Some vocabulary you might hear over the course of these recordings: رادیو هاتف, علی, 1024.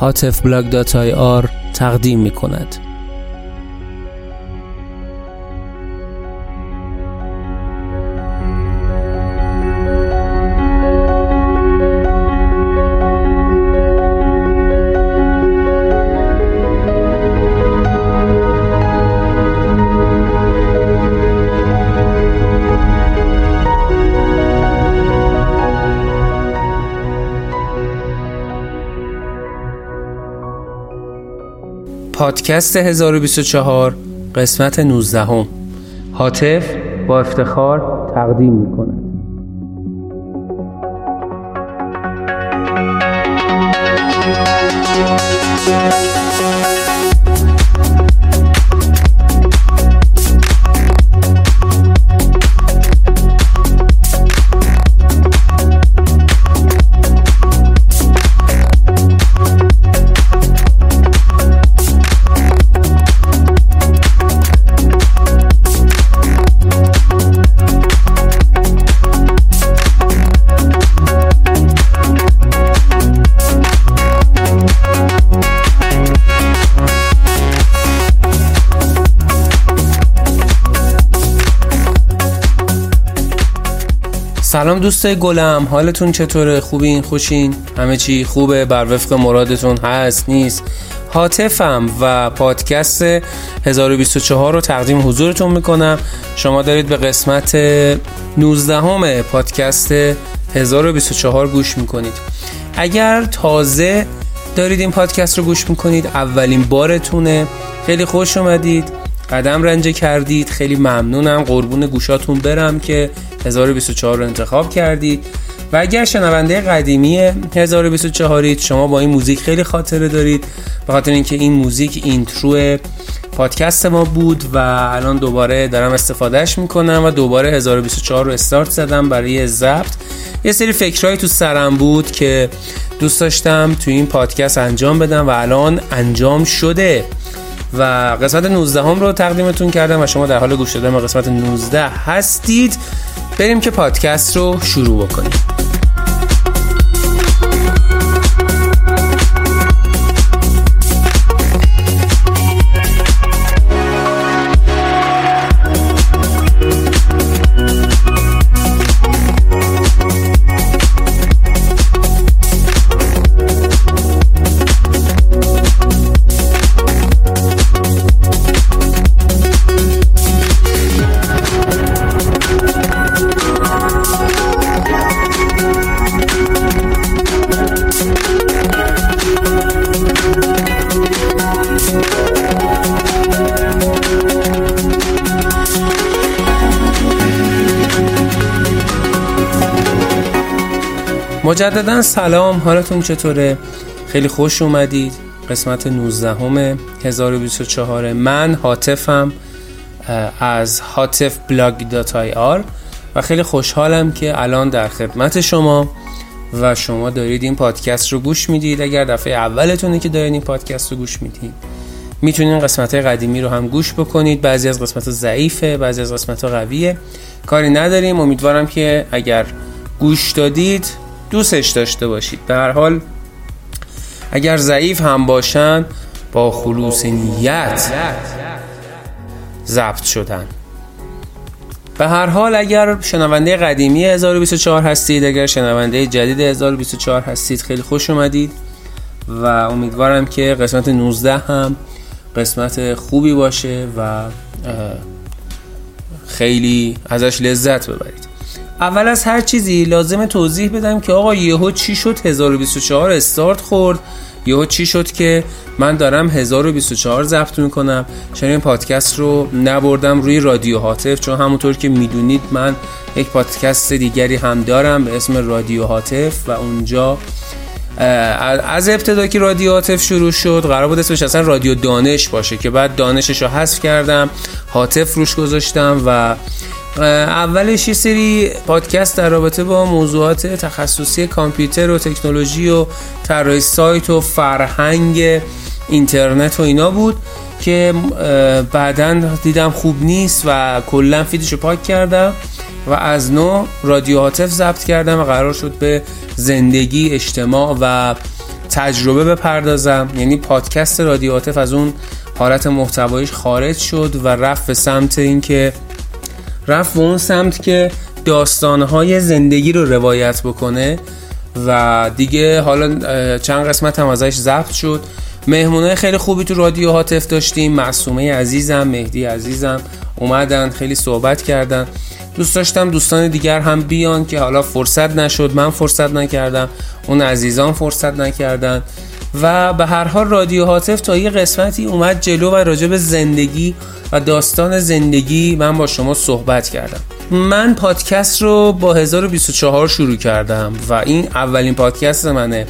هاتفبلاگ.ir تقدیم می‌کند. پادکست 1024 قسمت 19 هاتف با افتخار تقدیم می‌کند. سلام دوستای گلم، حالتون چطوره؟ خوبین؟ خوشین؟ همه چی خوبه؟ بر وفق مرادتون هست؟ نیست؟ هاتفم و پادکست 1024 رو تقدیم حضورتون میکنم. شما دارید به قسمت 19 پادکست 1024 گوش میکنید. اگر تازه دارید این پادکست رو گوش میکنید، اولین بارتونه، خیلی خوش اومدید، قدم رنجه کردید، خیلی ممنونم، قربون گوشاتون برم که 1024 رو انتخاب کردید. و اگر شنونده قدیمی 1024 شما با این موزیک خیلی خاطره دارید، به خاطر اینکه این موزیک اینترو پادکست ما بود و الان دوباره دارم استفادهش میکنم و دوباره 1024 رو استارت زدم برای ضبط. یه سری فکرایی تو سرم بود که دوست داشتم تو این پادکست انجام بدم و الان انجام شده و قسمت 19 هم رو تقدیمتون کردم و شما در حال گوش دادن به قسمت 19 هستید. بریم که پادکست رو شروع بکنیم. مجدداً سلام، حالتون چطوره؟ خیلی خوش اومدید. قسمت 19 1024، من هاتفم از هاتفبلاگ.ir و خیلی خوشحالم که الان در خدمت شما و شما دارید این پادکست رو گوش میدید. اگر دفعه اولتونه که دارید این پادکست رو گوش میدید، میتونین قسمت‌های قدیمی رو هم گوش بکنید. بعضی از قسمت‌ها ضعیفه، بعضی از قسمت‌ها قویه، کاری نداریم. امیدوارم که اگر گوش دادید دوستش داشته باشید. به هر حال اگر ضعیف هم باشن، با خلوص نیت ضبط شدن. به هر حال اگر شنونده قدیمی 1024 هستید، اگر شنونده جدید 1024 هستید، خیلی خوش اومدید و امیدوارم که قسمت 19 هم قسمت خوبی باشه و خیلی ازش لذت ببرید. اول از هر چیزی لازم توضیح بدم که آقا یهو چی شد 1024 استارت خورد؟ یهو چی شد که من دارم 1024 ضبط میکنم؟ چون این پادکست رو نبردم روی رادیو هاتف، چون همونطور که میدونید من یک پادکست دیگری هم دارم به اسم رادیو هاتف و اونجا از ابتدا که رادیو هاتف شروع شد قرار بود اسمش اصلا رادیو دانش باشه که بعد دانشش رو حذف کردم، هاتف روش گذاشتم و اولش یه سری پادکست در رابطه با موضوعات تخصصی کامپیوتر و تکنولوژی و طراحی سایت و فرهنگ اینترنت و اینا بود که بعدن دیدم خوب نیست و کلا فیدشو پاک کردم و از نو رادیو هاتف ضبط کردم و قرار شد به زندگی، اجتماع و تجربه بپردازم، یعنی پادکست رادیو هاتف از اون حالت محتوایش خارج شد و رفت به سمت این که رفت به اون سمت که داستانهای زندگی رو روایت بکنه و دیگه حالا چند قسمت هم ازش ضبط شد. مهمونای خیلی خوبی تو رادیو هاتف داشتیم، معصومه عزیزم، مهدی عزیزم اومدن، خیلی صحبت کردن. دوست داشتم دوستان دیگر هم بیان که حالا فرصت نشد، من فرصت نکردم، اون عزیزان فرصت نکردن و به هر حال رادیو هاتف تا یه قسمتی اومد جلو و راجع به زندگی و داستان زندگی من با شما صحبت کردم. من پادکست رو با 1024 شروع کردم و این اولین پادکست منه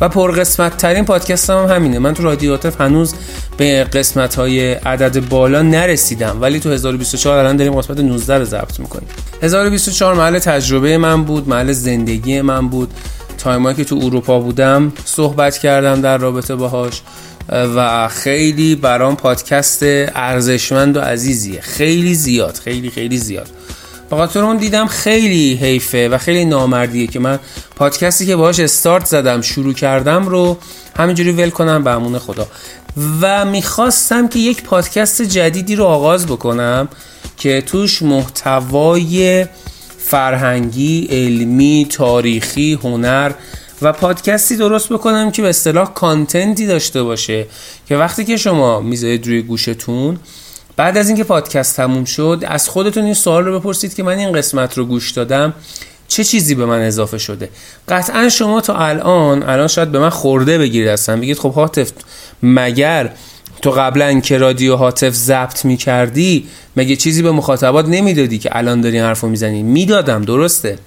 و پرقسمت ترین پادکست هم همینه. من تو رادیو هاتف هنوز به قسمت های عدد بالا نرسیدم، ولی تو 1024 الان داریم قسمت 19 رو ضبط میکنیم. 1024 محل تجربه من بود، محل زندگی من بود. تایمایی که تو اروپا بودم صحبت کردم در رابطه باهاش و خیلی برام پادکست ارزشمند و عزیزیه، خیلی زیاد، خیلی خیلی زیاد. به خاطر اون دیدم خیلی حیفه و خیلی نامردیه که من پادکستی که باهاش استارت زدم، شروع کردم رو همینجوری ول کنم به امون خدا. و میخواستم که یک پادکست جدیدی رو آغاز بکنم که توش محتوای فرهنگی، علمی، تاریخی، هنر و پادکستی درست بکنم که به اصطلاح کانتنتی داشته باشه که وقتی که شما میذارید روی گوشتون، بعد از اینکه پادکست تموم شد، از خودتون این سوال رو بپرسید که من این قسمت رو گوش دادم، چه چیزی به من اضافه شده. قطعا شما تا الان شاید به من خورده بگیرید، اصلا بگید خب هاتف، مگر تو قبلا که رادیو هاتف ضبط می‌کردی مگه چیزی به مخاطبات نمیدادی که الان داری این حرفو میزنی؟ میدادم، درسته،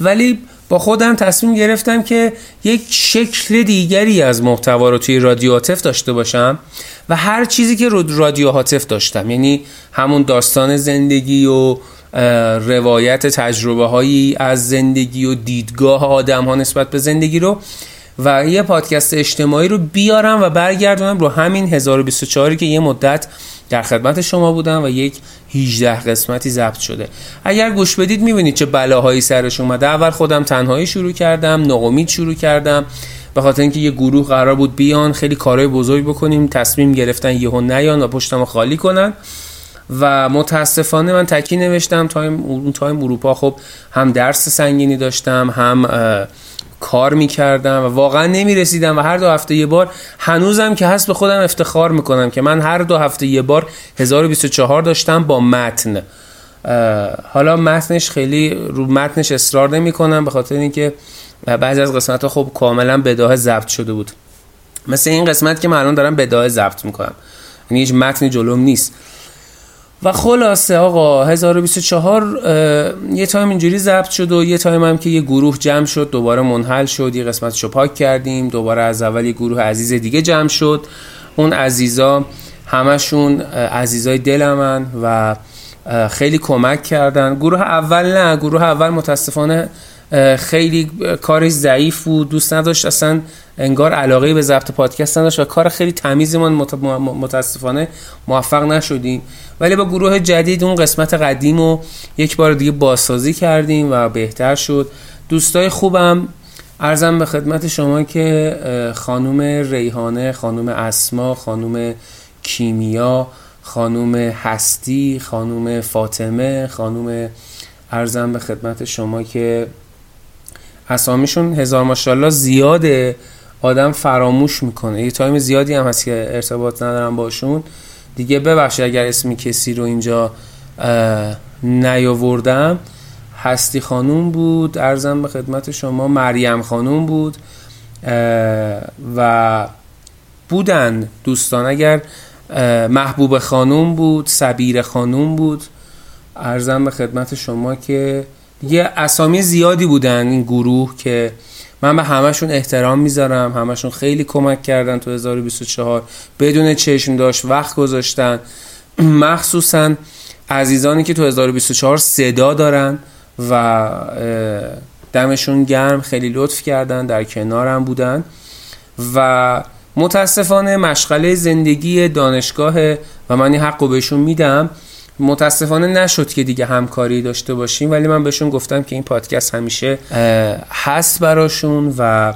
ولی با خودم تصمیم گرفتم که یک شکل دیگری از محتوا رو توی رادیو هاتف داشته باشم و هر چیزی که رادیو هاتف داشتم، یعنی همون داستان زندگی و روایت تجربه هایی از زندگی و دیدگاه آدم ها نسبت به زندگی رو و یه پادکست اجتماعی رو بیارم و برگردونم رو همین 1024 که یه مدت در خدمت شما بودم و یک 18 قسمتی ضبط شده. اگر گوش بدید میبینید چه بلاهایی سرش اومده. اول خودم تنهایی شروع کردم، ناامید شروع کردم، به خاطر اینکه یه گروه قرار بود بیان خیلی کارهای بزرگ بکنیم، تصمیم گرفتن یهو نیان و پشتمو خالی کنن و متاسفانه من تکی نوشتم. تایم اروپا خب هم درس سنگینی داشتم، هم کار میکردم و واقعا نمیرسیدم و هر دو هفته یه بار، هنوزم که هست، به خودم افتخار میکنم که من هر دو هفته یه بار 1024 داشتم با متن. حالا متنش خیلی رو متنش اصرار نمیکنم به خاطر اینکه بعضی از قسمت‌ها خب کاملا بداهه ضبط شده بود، مثل این قسمت که من الان دارم بداهه ضبط میکنم، یعنی هیچ متنی جلوم نیست. و خلاصه آقا 1024 یه تایم اینجوری ضبط شد و یه تایم هم که یه گروه جمع شد، دوباره منحل شد، یه قسمتشو پاک کردیم، دوباره از اول یه گروه عزیز دیگه جمع شد. اون عزیزا همشون عزیزای دلمن و خیلی کمک کردن. گروه اول متاسفانه خیلی کارش ضعیف بود، دوست نداشت، اصلا انگار علاقه به ضبط پادکست نداشت و کار خیلی تمیزمون متاسفانه موفق نشدیم. ولی با گروه جدید اون قسمت قدیم رو یک بار دیگه بازسازی کردیم و بهتر شد. دوستای خوبم عرضم به خدمت شما که خانم ریحانه، خانم اسما، خانم کیمیا، خانم هستی، خانم فاطمه، خانم عرضم به خدمت شما که اسامیشون هزار ماشاءالله زیاده، آدم فراموش میکنه. یه تایم زیادی هم هست که ارتباط ندارم باشون دیگه، ببخشید اگر اسم کسی رو اینجا نیاوردم. هستی خانوم بود، عرضم به خدمت شما، مریم خانوم بود و بودن دوستان، اگر محبوب خانوم بود، سبیر خانوم بود، عرضم به خدمت شما که دیگه اسامی زیادی بودن این گروه که من به همشون احترام میذارم. همشون خیلی کمک کردن تو 1024، بدون چشم داشت وقت گذاشتن، مخصوصا عزیزانی که تو 1024 صدا دارن و دمشون گرم، خیلی لطف کردن، در کنارم بودن. و متاسفانه مشغله زندگی دانشگاهه و من این حقو بهشون میدم، متاسفانه نشد که دیگه همکاری داشته باشیم، ولی من بهشون گفتم که این پادکست همیشه هست براشون و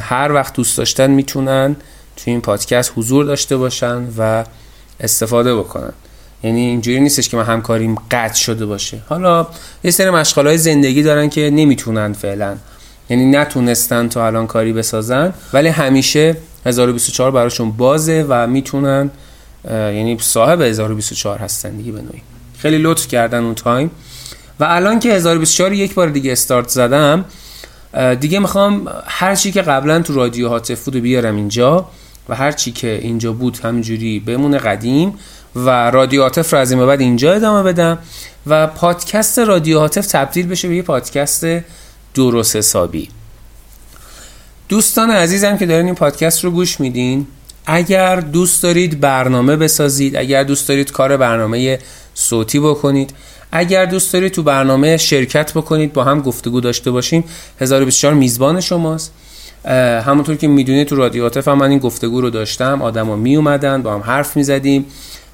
هر وقت دوست داشتن میتونن توی این پادکست حضور داشته باشن و استفاده بکنن. یعنی اینجوری نیستش که من همکاریم قطع شده باشه. حالا یه سری مشغله‌های زندگی دارن که نمیتونن فعلا، یعنی نتونستن تا الان کاری بسازن، ولی همیشه 1024 براشون بازه و میتونن، یعنی صاحب 1024 هستن دیگه به نوعی. خیلی لطف کردن اون تایم. و الان که 1024 یک بار دیگه استارت زدم دیگه، میخوام هر چی که قبلا تو رادیو هاتف بود بیارم اینجا و هر چی که اینجا بود همینجوری بمونه قدیم و رادیو هاتف رو از این به بعد اینجا ادامه بدم و پادکست رادیو هاتف تبدیل بشه به یه پادکست درست حسابی. دوستان عزیزم که دارین این پادکست رو گوش میدین، اگر دوست دارید برنامه بسازید، اگر دوست دارید کار برنامه صوتی بکنید، اگر دوست دارید تو برنامه شرکت بکنید، با هم گفتگو داشته باشیم، 1024 میزبان شماست. همونطور که میدونید تو رادیو هاتف هم من این گفتگو رو داشتم، آدما می اومدن با هم حرف میزدیم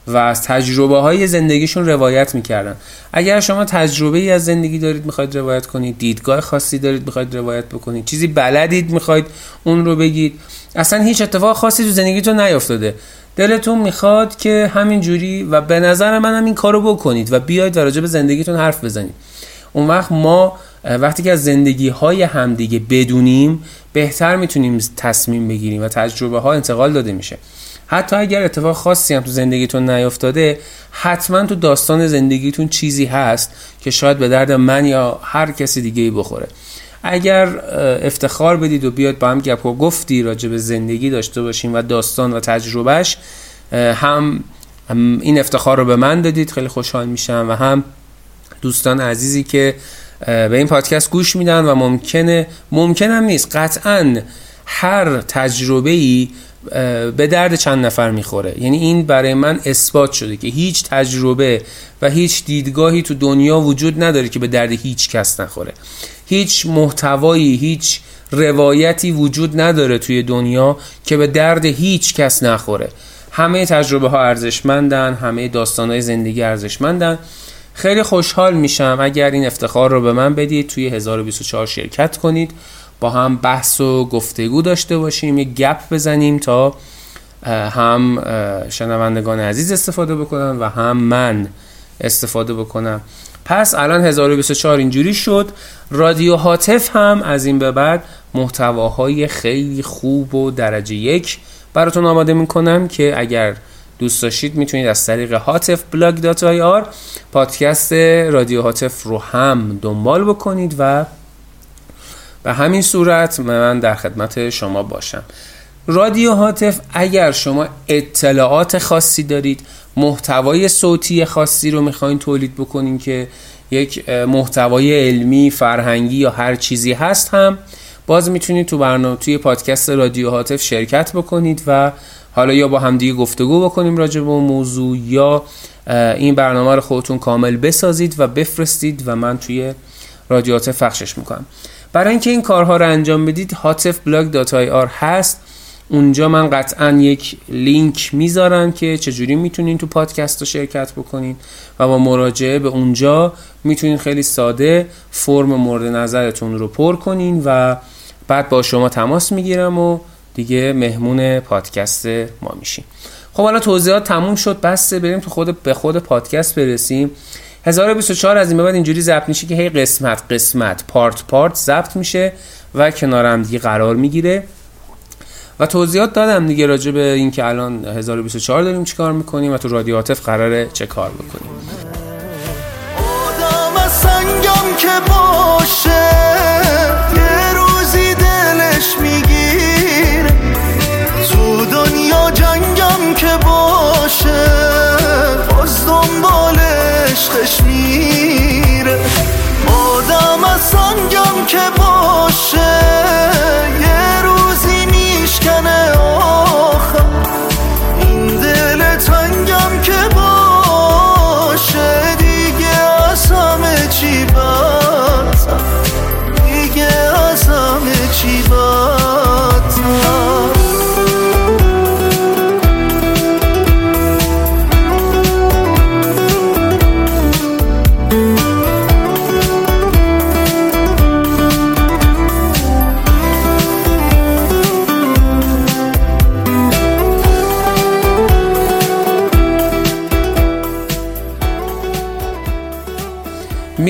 و از تجربه های زندگیشون روایت میکردن. اگر شما تجربه ای از زندگی دارید میخواید روایت کنید، دیدگاه خاصی دارید میخواید روایت بکنید، چیزی بلدید میخواید اون رو بگید، اصلا هیچ اتفاق خاصی تو زندگیتون نیافتاده، دلتون میخواد که همینجوری و به نظر منم این کارو بکنید و بیاید و راجع به زندگیتون حرف بزنید، اون وقت ما وقتی که از زندگی های همدیگه بدونیم بهتر میتونیم تصمیم بگیریم و تجربه ها انتقال داده میشه. حتی اگر اتفاق خاصی هم تو زندگیتون نیافتاده، حتما تو داستان زندگیتون چیزی هست که شاید به درد من یا هر کسی دیگه‌ای بخوره. اگر افتخار بدید و بیاد با هم گپ و گفتی راجع به زندگی داشته باشیم و داستان و تجربهش، هم این افتخار رو به من دادید، خیلی خوشحال میشم، و هم دوستان عزیزی که به این پادکست گوش میدن و ممکنم نیست، قطعاً هر تجربه‌ای به درد چند نفر میخوره. یعنی این برای من اثبات شده که هیچ تجربه و هیچ دیدگاهی تو دنیا وجود نداره که به درد هیچ کس نخوره. هیچ محتوایی، هیچ روایتی وجود نداره توی دنیا که به درد هیچ کس نخوره. همه تجربه ها ارزشمندن، همه داستان های زندگی ارزشمندن. خیلی خوشحال میشم اگر این افتخار رو به من بدید، توی 1024 شرکت کنید، با هم بحث و گفتگو داشته باشیم، یه گپ بزنیم تا هم شنوندگان عزیز استفاده بکنن و هم من استفاده بکنم. پس الان 1024 اینجوری شد. رادیو هاتف هم از این به بعد محتواهای خیلی خوب و درجه یک براتون آماده میکنم که اگر دوست داشتید میتونید از طریق هاتفبلاگ.ir پادکست رادیو هاتف رو هم دنبال بکنید و به همین صورت من در خدمت شما باشم. رادیو هاتف، اگر شما اطلاعات خاصی دارید، محتوای صوتی خاصی رو میخواین تولید بکنین که یک محتوای علمی، فرهنگی یا هر چیزی هست، هم باز میتونید تو برنامه توی پادکست رادیو هاتف شرکت بکنید و حالا یا با همدیگه گفتگو بکنیم راجع به موضوع، یا این برنامه رو خودتون کامل بسازید و بفرستید و من توی رادیو هاتف پخشش میکنم. برای اینکه این کارها رو انجام بدید، هاتفبلاگ.ir هست. اونجا من قطعا یک لینک میذارم که چجوری میتونین تو پادکست رو شرکت بکنین و با مراجعه به اونجا میتونین خیلی ساده فرم مورد نظرتون رو پر کنین و بعد با شما تماس میگیرم و دیگه مهمون پادکست ما میشین. خب حالا توضیحات تموم شد، بسه، بریم تو به خود پادکست برسیم. 1024 از این بعد اینجوری ضبط میشه که هی قسمت قسمت، پارت پارت ضبط میشه و کنار هم دیگه قرار میگیره و توضیحات دادم دیگه راجع به این که الان 1024 داریم چیکار میکنیم و تو رادیو هاتف قراره چه کار بکنیم. آدم سنگم که باشه، یه روزی دلش میگیر، تو دنیا جنگم که باشه، باز دنبال عشقش میره. آدم از سنگم که باشه، یه روزی میشکنه آخر، این دل تنگم که باشه، دیگه از همه چی بدتر، دیگه از همه چی بدتر.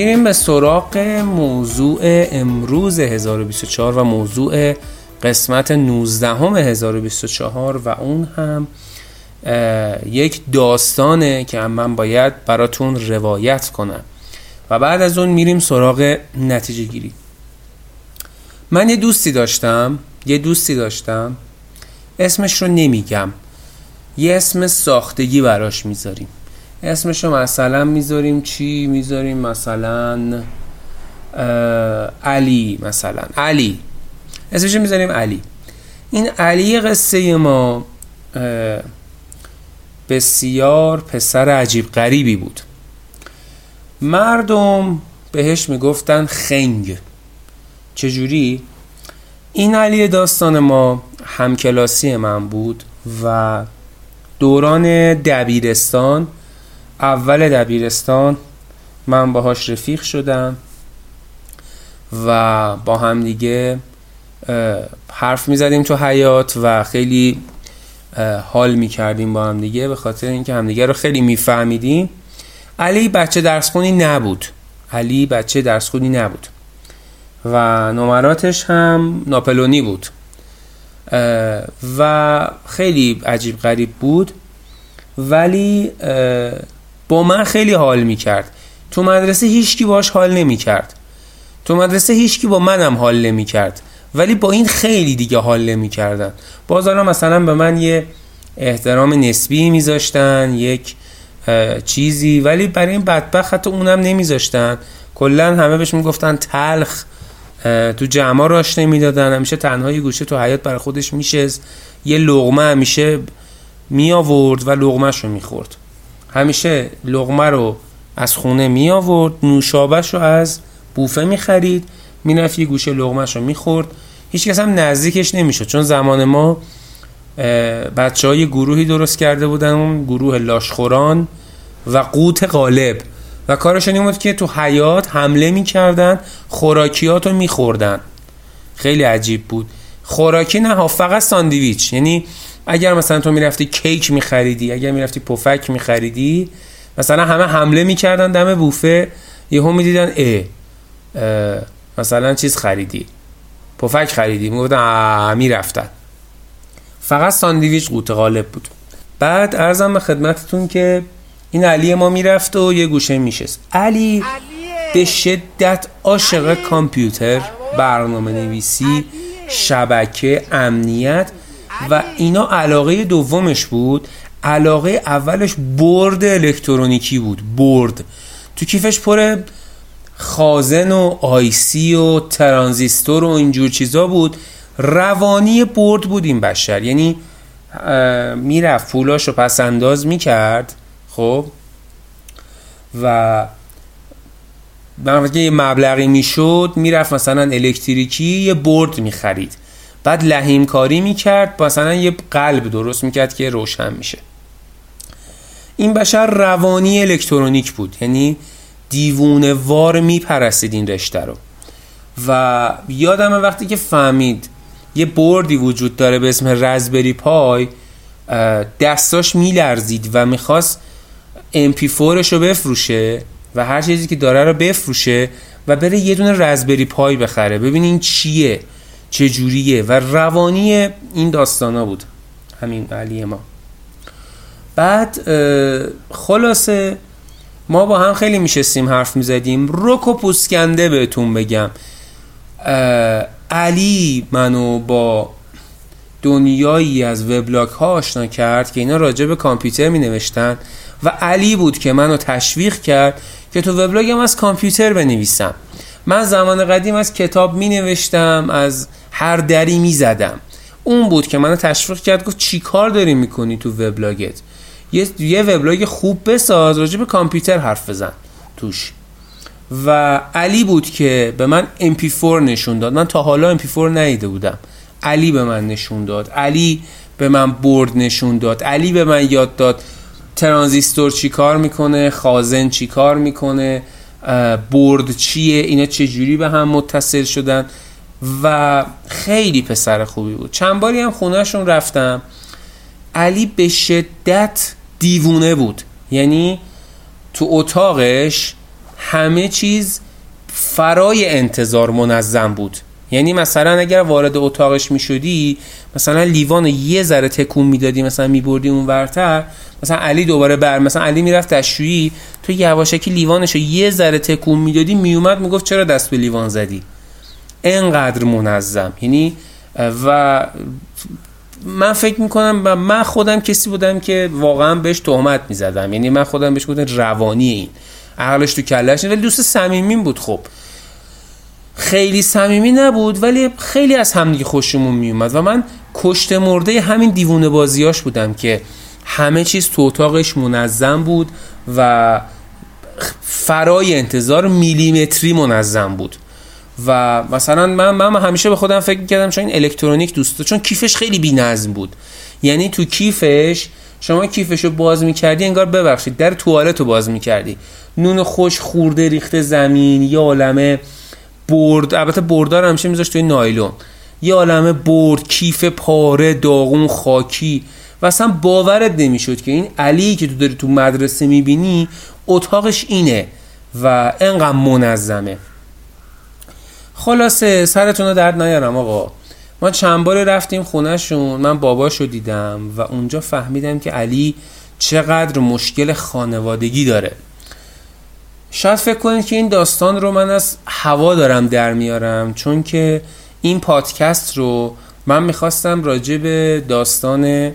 میریم به سراغ موضوع امروز 1024 و موضوع قسمت 19 هم 1024 و اون هم یک داستانه که من باید براتون روایت کنم و بعد از اون میریم سراغ نتیجه گیری. من یه دوستی داشتم اسمش رو نمیگم، یه اسم ساختگی براش میذاریم. اسمش رو مثلا میذاریم چی؟ میذاریم مثلا علی. مثلا علی اسمش رو میذاریم علی. این علی قصه ما بسیار پسر عجیب غریبی بود. مردم بهش میگفتن خنگ. چجوری؟ این علی داستان ما همکلاسی من بود و دوران دبیرستان، اول دبیرستان من باهاش رفیق شدم و با هم دیگه حرف میزدیم تو حیاط و خیلی حال میکردیم با هم دیگه، به خاطر اینکه همدیگه رو خیلی میفهمیدیم. علی بچه درسخونی نبود و نمراتش هم ناپلونی بود و خیلی عجیب غریب بود، ولی با من خیلی حال میکرد. تو مدرسه هیچکی باش حال نمیکرد، تو مدرسه هیچکی با منم حال نمیکرد، ولی با این خیلی دیگه حال نمیکردن. بازارا مثلا به من یه احترام نسبی میذاشتن، یک چیزی، ولی برای این بدبخت حتی اونم نمیذاشتن. کلن همه بهش میگفتن تلخ، تو جمع راش نمیدادن، همیشه تنهای گوشه تو حیاط برای خودش میشست، یه لقمه همیشه می آورد و لقمه‌شو می‌خورد. همیشه لقمه رو از خونه می آورد، نوشابه‌شو از بوفه می‌خرید، می‌رفت یه گوشه لقمه‌شو می‌خورد. هیچ کس هم نزدیکش نمی‌شد، چون زمان ما بچه‌های گروهی درست کرده بودن، اون گروه لاشخوران و قوت غالب، و کارشون این بود که تو حیاط حمله می‌کردن، خوراکیاتو می‌خوردن. خیلی عجیب بود. خوراکی نه، فقط ساندویچ. یعنی اگر مثلا تو میرفتی کیک میخریدی، اگر میرفتی پفک میخریدی، مثلا همه حمله میکردن دم بوفه، یه هم میدیدن مثلا چیز خریدی، پفک خریدی، میگفتن میرفتن. فقط ساندویچ قوت غالب بود. بعد عرضم به خدمتتون که این علی ما میرفت و یه گوشه میشست. علی به شدت عاشق کامپیوتر، برنامه نویسی، شبکه، امنیت و اینا علاقه دومش بود. علاقه اولش برد الکترونیکی بود. برد تو کیفش پر خازن و آیسی و ترانزیستور و اینجور چیزا بود. روانی برد بود این بشر. یعنی میرفت پولاش رو پس انداز میکرد، خب، و وقتی یه مبلغی میشد میرفت مثلا الکتریکی یه برد میخرید، بعد لحیم کاری میکرد، مثلا یه قلب درست میکرد که روشن میشه. این بشر روانی الکترونیک بود، یعنی دیوونه وار میپرستید این رشته رو. و یادمه وقتی که فهمید یه بردی وجود داره به اسم رزبری پای، دستاش میلرزید و میخواست MP4ش رو بفروشه و هر چیزی که داره رو بفروشه و بره یه دونه رزبری پای بخره، ببینین چیه، چجوریه. و روانی این داستانا بود همین علی ما. بعد خلاصه ما با هم خیلی میشستیم، حرف میزدیم، رک و پوسکنده بهتون بگم. علی منو با دنیایی از وبلاگ ها آشنا کرد که اینا راجع به کامپیوتر می نوشتن و علی بود که منو تشویق کرد که تو وبلاگم از کامپیوتر بنویسم. من زمان قدیم از کتاب می نوشتم، از هر دری می زدم. اون بود که منو تشویق کرد، گفت چی کار داری می کنی تو وبلاگت؟ یه وبلاگ خوب بساز، راجع به کامپیوتر حرف بزن توش. و علی بود که به من MP4 نشون داد. من تا حالا MP4 ندیده بودم. علی به من نشون داد، علی به من برد نشون داد، علی به من یاد داد ترانزیستور چی کار میکنه، خازن چی کار میکنه، برد چیه، اینا چجوری به هم متصل شدن. و خیلی پسر خوبی بود. چند باری هم خونهشون رفتم. علی به شدت دیوونه بود، یعنی تو اتاقش همه چیز فرای انتظار منظم بود. یعنی مثلا اگر وارد اتاقش میشدی، مثلا لیوان یه ذره تکون میدادی، مثلا میبردی اون ورتر، مثلا علی دوباره مثلا علی میرفت دستشویی، تو یواشکی لیوانشو یه ذره تکون میدادی، میومد میگفت چرا دست به لیوان زدی؟ اینقدر منظم. یعنی و من فکر میکنم و من خودم کسی بودم که واقعا بهش تهمت میزدم. یعنی من خودم بهش گفتم روانی، این عقلش تو کلهش، ولی دوست صمیمی بود. خب خیلی صمیمی نبود ولی خیلی از همدیگه خوشمون میومد و من کشته مرده همین دیوونه بازیاش بودم که همه چیز تو اتاقش منظم بود و فرای انتظار میلیمتری منظم بود. و مثلا من همیشه به خودم فکر می‌کردم چون این الکترونیک دوسته، چون کیفش خیلی بی‌نظم بود. یعنی تو کیفش، شما کیفشو باز می‌کردی انگار ببخشید در توالتو باز می‌کردی، نون خوش خورده ریخته زمین، یه عالمه برد، البته بردار همیشه می‌ذاشت توی نایلون، یه عالمه برد، کیف پاره، داغون، خاکی، و اصلا باورت نمی‌شد که این علی که تو داری تو مدرسه می‌بینی اتاقش اینه و انقدر منظمه. خلاصه سرتون رو درد نیارم آقا، ما چند بار رفتیم خونهشون، من باباشو دیدم و اونجا فهمیدم که علی چقدر مشکل خانوادگی داره. شاید فکر کنید که این داستان رو من از هوا دارم در میارم، چون که این پادکست رو من میخواستم راجع به داستان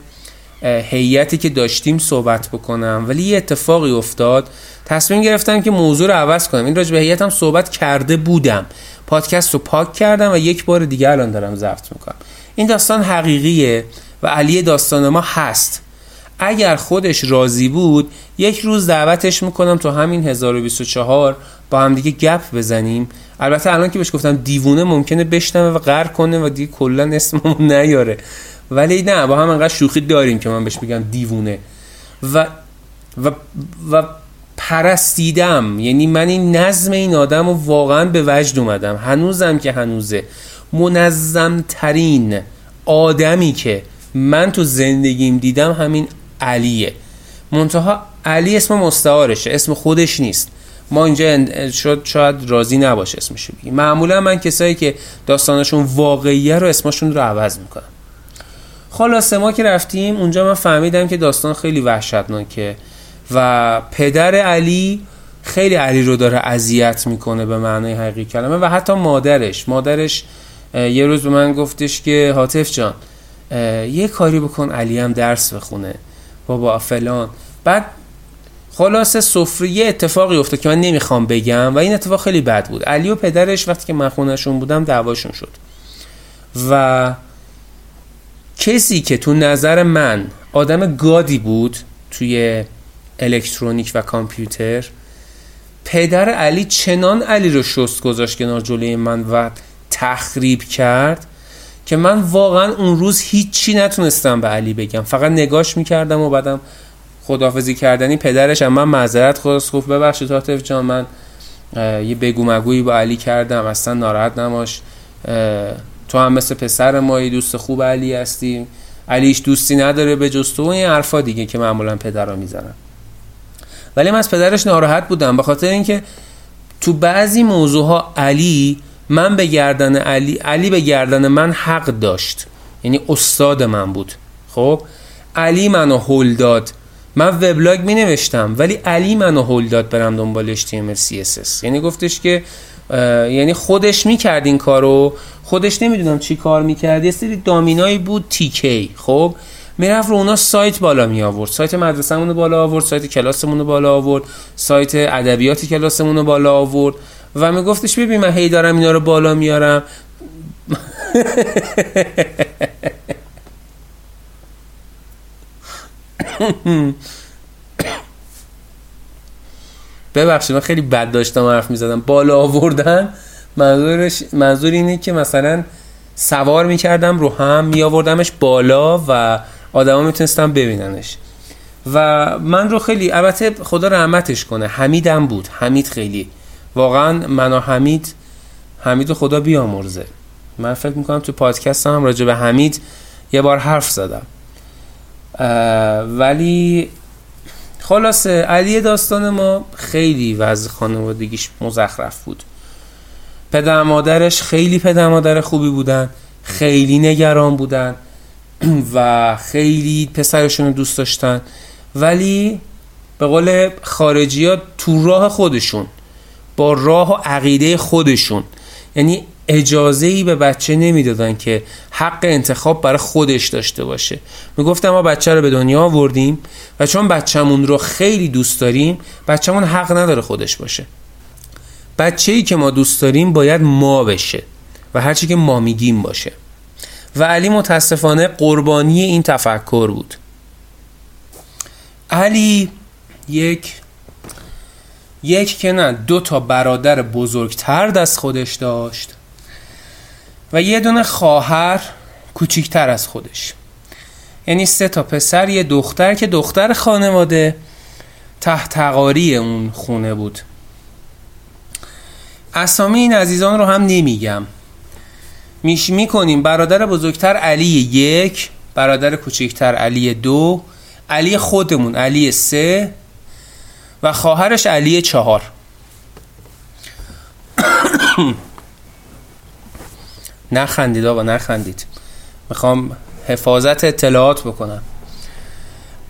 هیئتی که داشتیم صحبت بکنم، ولی یه اتفاقی افتاد، تصمیم گرفتم که موضوع رو عوض کنم. این راجع به هیئتم صحبت کرده بودم، پادکست رو پاک کردم و یک بار دیگه الان دارم ضبط میکنم. این داستان حقیقیه و علی داستان ما هست. اگر خودش راضی بود یک روز دعوتش میکنم تو همین 1024 با هم دیگه گپ بزنیم. البته الان که بهش گفتم دیوونه ممکنه بشنوه و غر کنه و دیگه کلا اسممو نیاره، ولی نه، با هم انقدر شوخی داریم که من بهش بگم دیوونه و پرستیدم. یعنی من این نظم این آدم رو واقعا به وجد اومدم، هنوزم که هنوزه منظم ترین آدمی که من تو زندگیم دیدم همین علیه. منتها علی اسم مستعارشه، اسم خودش نیست. ما اینجا شاید راضی نباشه اسمشو بگیم. معمولا من کسایی که داستانشون واقعیه رو اسمشون رو عوض میکنم. خلاصه ما که رفتیم اونجا من فهمیدم که داستان خیلی وحشتناکه و پدر علی خیلی علی رو داره اذیت میکنه به معنای حقیقی کلمه، و حتی مادرش یه روز به من گفتش که هاتف جان یه کاری بکن علی هم درس بخونه بابا فلان. بعد خلاصه سفریه اتفاقی افتاد که من نمیخوام بگم و این اتفاق خیلی بد بود. علی و پدرش وقتی که من خونه‌شون بودم دعواشون شد و کسی که تو نظر من آدم گادی بود توی الکترونیک و کامپیوتر، پدر علی چنان علی رو شست گذاشت کنار جلوی من و تخریب کرد که من واقعا اون روز هیچی نتونستم به علی بگم، فقط نگاش میکردم و بعدم خداحافظی کردنی پدرش هم من معذرت خواست، خوب ببخشید هاتف جان من یه بگو مگویی با علی کردم، اصلا ناراحت نباش، تو هم مثل پسر مایی، دوست خوب علی هستی، علیش دوستی نداره به جز تو، این حرفا دیگه که معمولا پدرها میزنن. ولی من از پدرش ناراحت بودم به خاطر اینکه تو بعضی موضوعها علی به گردن من حق داشت، یعنی استاد من بود. خب علی منو هول داد، من وبلاگ می نوشتم ولی علی منو هول داد برم دنبال HTML CSS، یعنی گفتش که یعنی خودش میکرد این کارو، خودش نمیدونم چی کار میکرد، یه سری دامینایی بود TK، خب میرفت رو اونا سایت بالا می آورد، سایت مدرسه‌مون رو بالا آورد، سایت کلاسمون رو بالا آورد، سایت ادبیات کلاسمون رو بالا آورد و میگفتش ببین من هی دارم اینا رو بالا میارم. ببخشید من خیلی بد داشتم حرف میزدم. بالا آوردن منظور اینه که مثلا سوار میکردم رو هم، میآوردمش بالا و آدما میتونستن ببیننش. و من رو خیلی، البته خدا رحمتش کنه، حمیدم بود، حمید خیلی واقعا من و حمید خدا بیامرزه، من فکر میکنم تو پادکست هم راجع به حمید یه بار حرف زدم، ولی خلاصه علی داستان ما خیلی وضع خانوادگیش مزخرف بود. پدر مادرش خیلی پدر مادر خوبی بودن، خیلی نگران بودن و خیلی پسرشون رو دوست داشتن، ولی به قول خارجی ها تو راه خودشون، با راه و عقیده خودشون، یعنی اجازه‌ای به بچه نمیدادن که حق انتخاب برای خودش داشته باشه. میگفتن ما بچه رو به دنیا آوردیم و چون بچه‌مون رو خیلی دوست داریم، بچه‌مون حق نداره خودش باشه. بچه‌ای که ما دوست داریم باید ما بشه و هرچی که ما میگیم باشه. و علی متاسفانه قربانی این تفکر بود. علی یک که نه، دو تا برادر بزرگتر از خودش داشت و یه دونه خواهر کوچیکتر از خودش، یعنی سه تا پسر یه دختر که دختر خانواده تحت تقاری اون خونه بود. اسامی این عزیزان رو هم نمیگم، میکنیم برادر بزرگتر علی یک، برادر کوچیکتر علی دو، علی خودمون علی سه و خواهرش علی چهار. نخندید آقا، نخندید، میخوام حفاظت اطلاعات بکنم.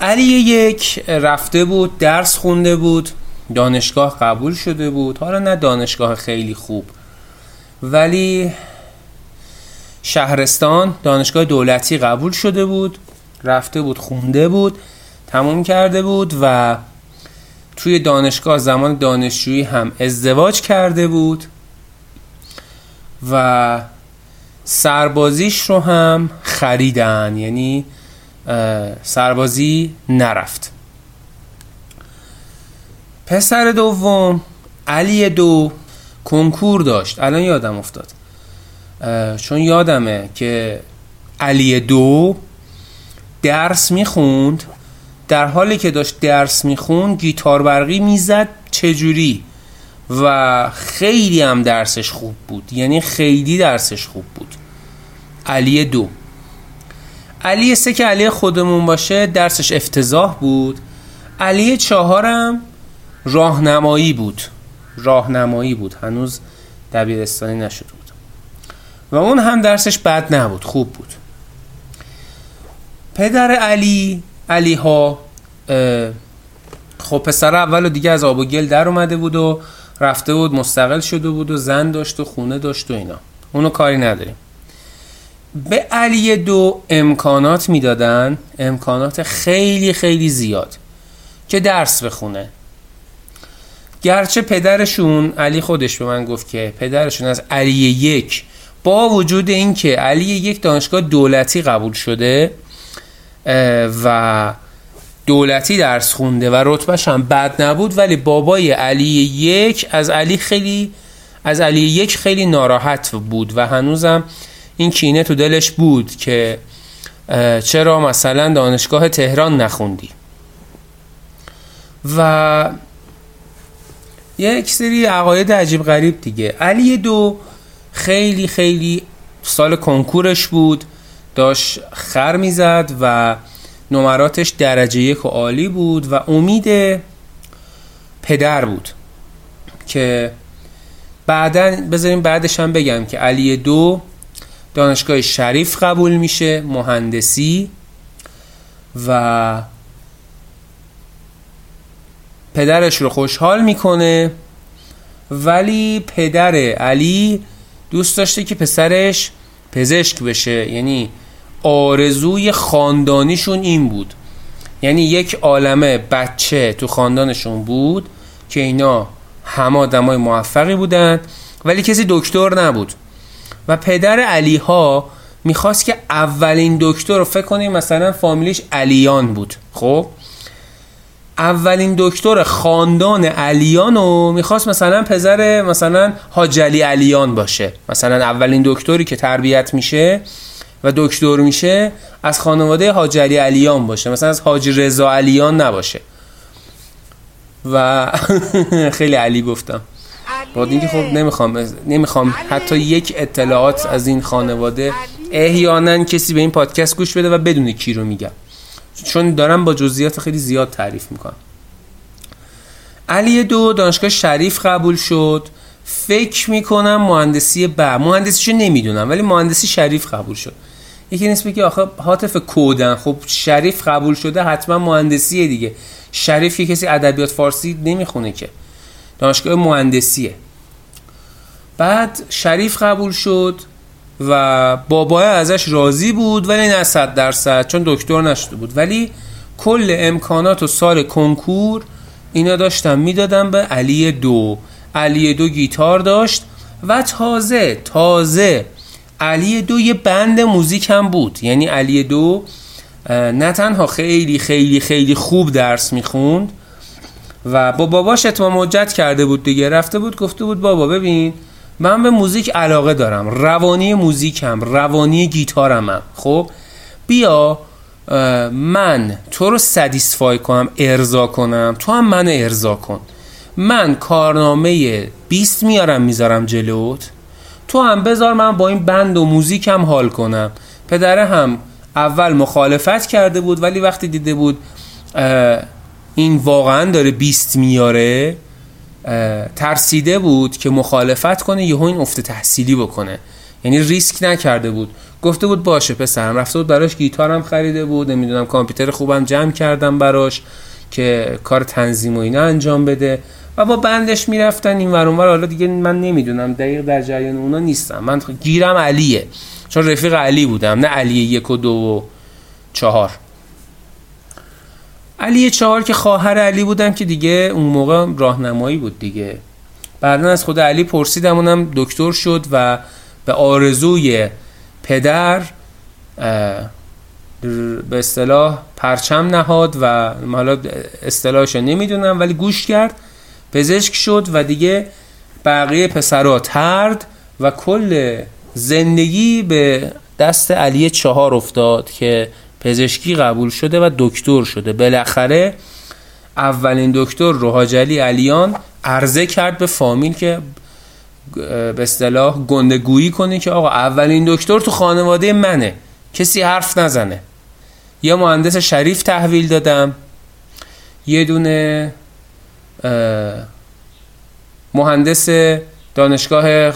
علی یک رفته بود، درس خونده بود، دانشگاه قبول شده بود، حالا نه دانشگاه خیلی خوب ولی شهرستان، دانشگاه دولتی قبول شده بود، رفته بود خونده بود، تموم کرده بود و توی دانشگاه زمان دانشجویی هم ازدواج کرده بود و سربازیش رو هم خریدن، یعنی سربازی نرفت. پسر دوم علی دو کنکور داشت. الان یادم افتاد، چون یادمه که علی دو درس میخوند، در حالی که داشت درس میخوند گیتار برقی میزد چجوری، و خیلی هم درسش خوب بود، یعنی خیلی درسش خوب بود. علی دو. علی سه که علی خودمون باشه درسش افتضاح بود. علی چهارم راهنمایی بود، راهنمایی بود، هنوز دبیرستانی نشده بود و اون هم درسش بد نبود، خوب بود. پدر علی ها خب پسر اولو دیگه از آب و گل در اومده بود و رفته بود مستقل شده بود و زن داشت و خونه داشت و اینا، اونو کاری نداریم. به علی دو امکانات میدادن، امکانات خیلی خیلی زیاد که درس بخونه. گرچه پدرشون، علی خودش به من گفت که پدرشون از علی یک، با وجود این که علی یک دانشگاه دولتی قبول شده و دولتی درس خونده و رتبهش هم بد نبود، ولی بابای علی یک از علی یک خیلی ناراحت بود و هنوزم این کینه تو دلش بود که چرا مثلا دانشگاه تهران نخوندی. و یک سری عقاید عجیب غریب دیگه. علی دو خیلی خیلی سال کنکورش بود، داشت خر میزد و نمراتش درجه یک و عالی بود و امید پدر بود که بعدن بذاریم بعدش هم بگم که علی دو دانشگاه شریف قبول میشه، مهندسی، و پدرش رو خوشحال میکنه. ولی پدر علی دوست داشته که پسرش پزشک بشه، یعنی آرزوی خاندانیشون این بود، یعنی یک عالمه بچه تو خاندانشون بود که اینا هم آدمای موفقی بودن ولی کسی دکتر نبود و پدر علی ها میخواست که اولین دکتر رو، فکر کنیم مثلا فامیلیش علیان بود، خب اولین دکتر خاندان علیان رو میخواست مثلا پسر مثلا حاج علی علیان باشه، مثلا اولین دکتری که تربیت میشه و دکتر میشه از خانواده حاج علی علیان باشه، مثلا از حاج رضا علیان نباشه. و خیلی علی گفتم با اینکه خب نمیخوام حتی یک اطلاعات از این خانواده، احیانا کسی به این پادکست گوش بده و بدونه کی رو میگم، چون دارم با جزئیات خیلی زیاد تعریف میکنم. علی دو دانشگاه شریف قبول شد، فکر میکنم مهندسی مهندسیشو نمیدونم ولی مهندسی شریف قبول شد. یکی نیست بگه آخه هاتف کودن، خب شریف قبول شده حتما مهندسیه دیگه. شریف که کسی ادبیات فارسی نمیخونه که، دانشگاه مهندسیه. بعد شریف قبول شد و بابای ازش راضی بود ولی نه 100%، چون دکتر نشده بود، ولی کل امکانات و سال کنکور اینا داشتم میدادم به علی دو. علی دو گیتار داشت و تازه علی دو یه بند موزیک هم بود. یعنی علی دو نه تنها خیلی خیلی خیلی خوب درس میخوند و با باباش اتمام حجت کرده بود دیگه، رفته بود گفته بود بابا ببین من به موزیک علاقه دارم، روانی موزیکم، روانی گیتارمم، خب بیا من تو رو سدیسفای کنم، ارضا کنم، تو هم منو ارضا کن، من کارنامه 20 میارم میذارم جلوت، تو هم بذار من با این بند و موزیکم حال کنم. پدره هم اول مخالفت کرده بود ولی وقتی دیده بود این واقعا داره 20 میاره ترسیده بود که مخالفت کنه یهو این افت تحصیلی بکنه، یعنی ریسک نکرده بود، گفته بود باشه پسرم. رفته بود براش گیتارم خریده بود، نمیدونم کامپیوتر خوبم جمع کردم براش که کار تنظیم و اینا انجام بده و با بندش میرفتن این ور اون ور. حالا دیگه من نمیدونم دقیق در جریان اونا نیستم، من گیرم علیه چون رفیق علی بودم، نه علی 1 و 2 و 4. علی 4 که خواهر علی بودم که دیگه اون موقع راهنمایی بود دیگه. بعدن از خود علی پرسیدم، اونم دکتر شد و به آرزوی پدر به اصطلاح پرچم نهاد و حالا اصطلاحش نمیدونم ولی گوش کرد، پزشک شد و دیگه بقیه پسرها ترد و کل زندگی به دست علی 4 افتاد که پزشکی قبول شده و دکتر شده. بالاخره اولین دکتر رو حاج علی علیان عرضه کرد به فامیل که به اصطلاح گندگویی کنه که آقا اولین دکتر تو خانواده منه، کسی حرف نزنه. یه مهندس شریف تحویل دادم، یه دونه مهندس دانشگاه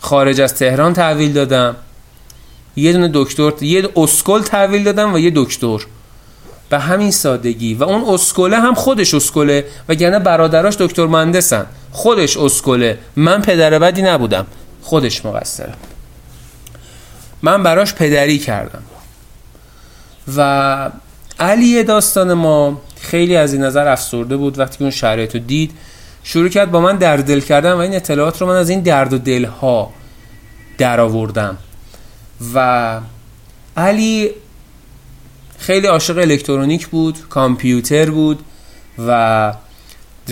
خارج از تهران تحویل دادم، یه دونه دکتر، یه اسکل تحویل دادم و یه دکتر. به همین سادگی. و اون اسکله هم خودش اسکله، وگرنه برادراش دکتر مهندسن، خودش اسکله. من پدر بدی نبودم، خودش مقصره، من براش پدری کردم. و علی داستان ما خیلی از این نظر افسرده بود، وقتی که اون شرایطو دید شروع کرد با من درد دل کردن و این اطلاعات رو من از این درد و دلها در آوردم. و علی خیلی عاشق الکترونیک بود، کامپیوتر بود و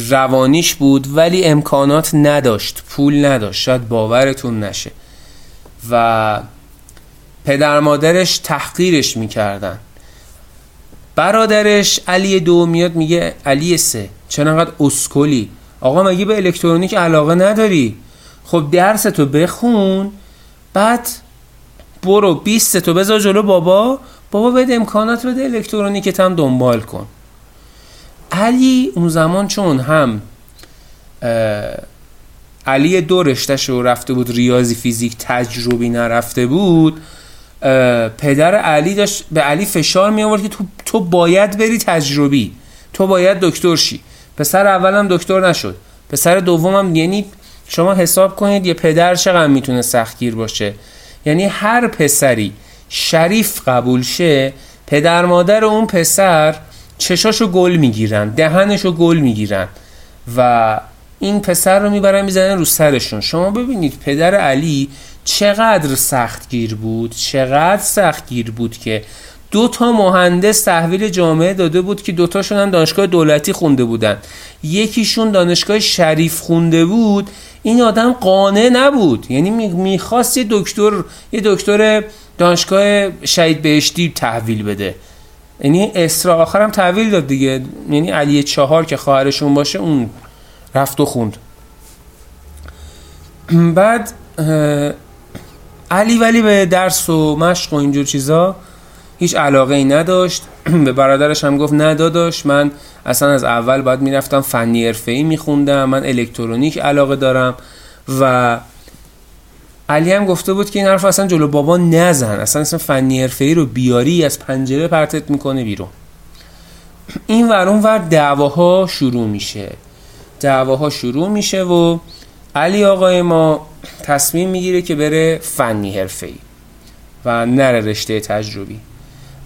روانیش بود ولی امکانات نداشت، پول نداشت، شاید باورتون نشه. و پدر مادرش تحقیرش میکردن. برادرش علی 2 میاد میگه علی 3 چرا انقدر اسکلی؟ آقا مگه به الکترونیک علاقه نداری؟ خب درس تو بخون، بعد برو 20 تو بذار جلو بابا، بابا بده امکانات بده، الکترونیکت هم دنبال کن. علی اون زمان چون هم علی 2 رشتهش رو رفته بود ریاضی فیزیک، تجربی نرفته بود، پدر علی داشت به علی فشار می آورد که تو باید بری تجربی، تو باید دکتر شی. پسر اولم دکتر نشد، پسر دومم، یعنی شما حساب کنید یه پدر چقدر میتونه سختگیر باشه. یعنی هر پسری شریف قبول شه، پدر مادر اون پسر چشاشو گل میگیرن، دهنشو گل میگیرن و این پسر رو میبرن میزنن رو سرشون. شما ببینید پدر علی چقدر سختگیر بود، چقدر سختگیر بود که 2 مهندس تحویل جامعه داده بود که 2 هم دانشگاه دولتی خونده بودن، یکیشون دانشگاه شریف خونده بود. این آدم قانع نبود، یعنی میخواست یه دکتر دانشگاه شهید بهشتی تحویل بده، یعنی اسرا آخرم تحویل داد دیگه. یعنی علی 4 که خواهرشون باشه اون رفت و خوند. بعد علی ولی به درس و مشق و اینجور چیزا هیچ علاقه‌ای نداشت. به برادرش هم گفت نه داداش، من اصلا از اول باید میرفتم فنی حرفه‌ای میخوندم، من الکترونیک علاقه دارم. و علی هم گفته بود که این حرف اصلا جلو بابا نزن، اصلا فنی حرفه‌ای رو بیاری از پنجره پرتت میکنه بیرون. این ور اون ور دعواها شروع میشه، و علی آقای ما تصمیم میگیره که بره فنی حرفه‌ای و نره رشته تجربی.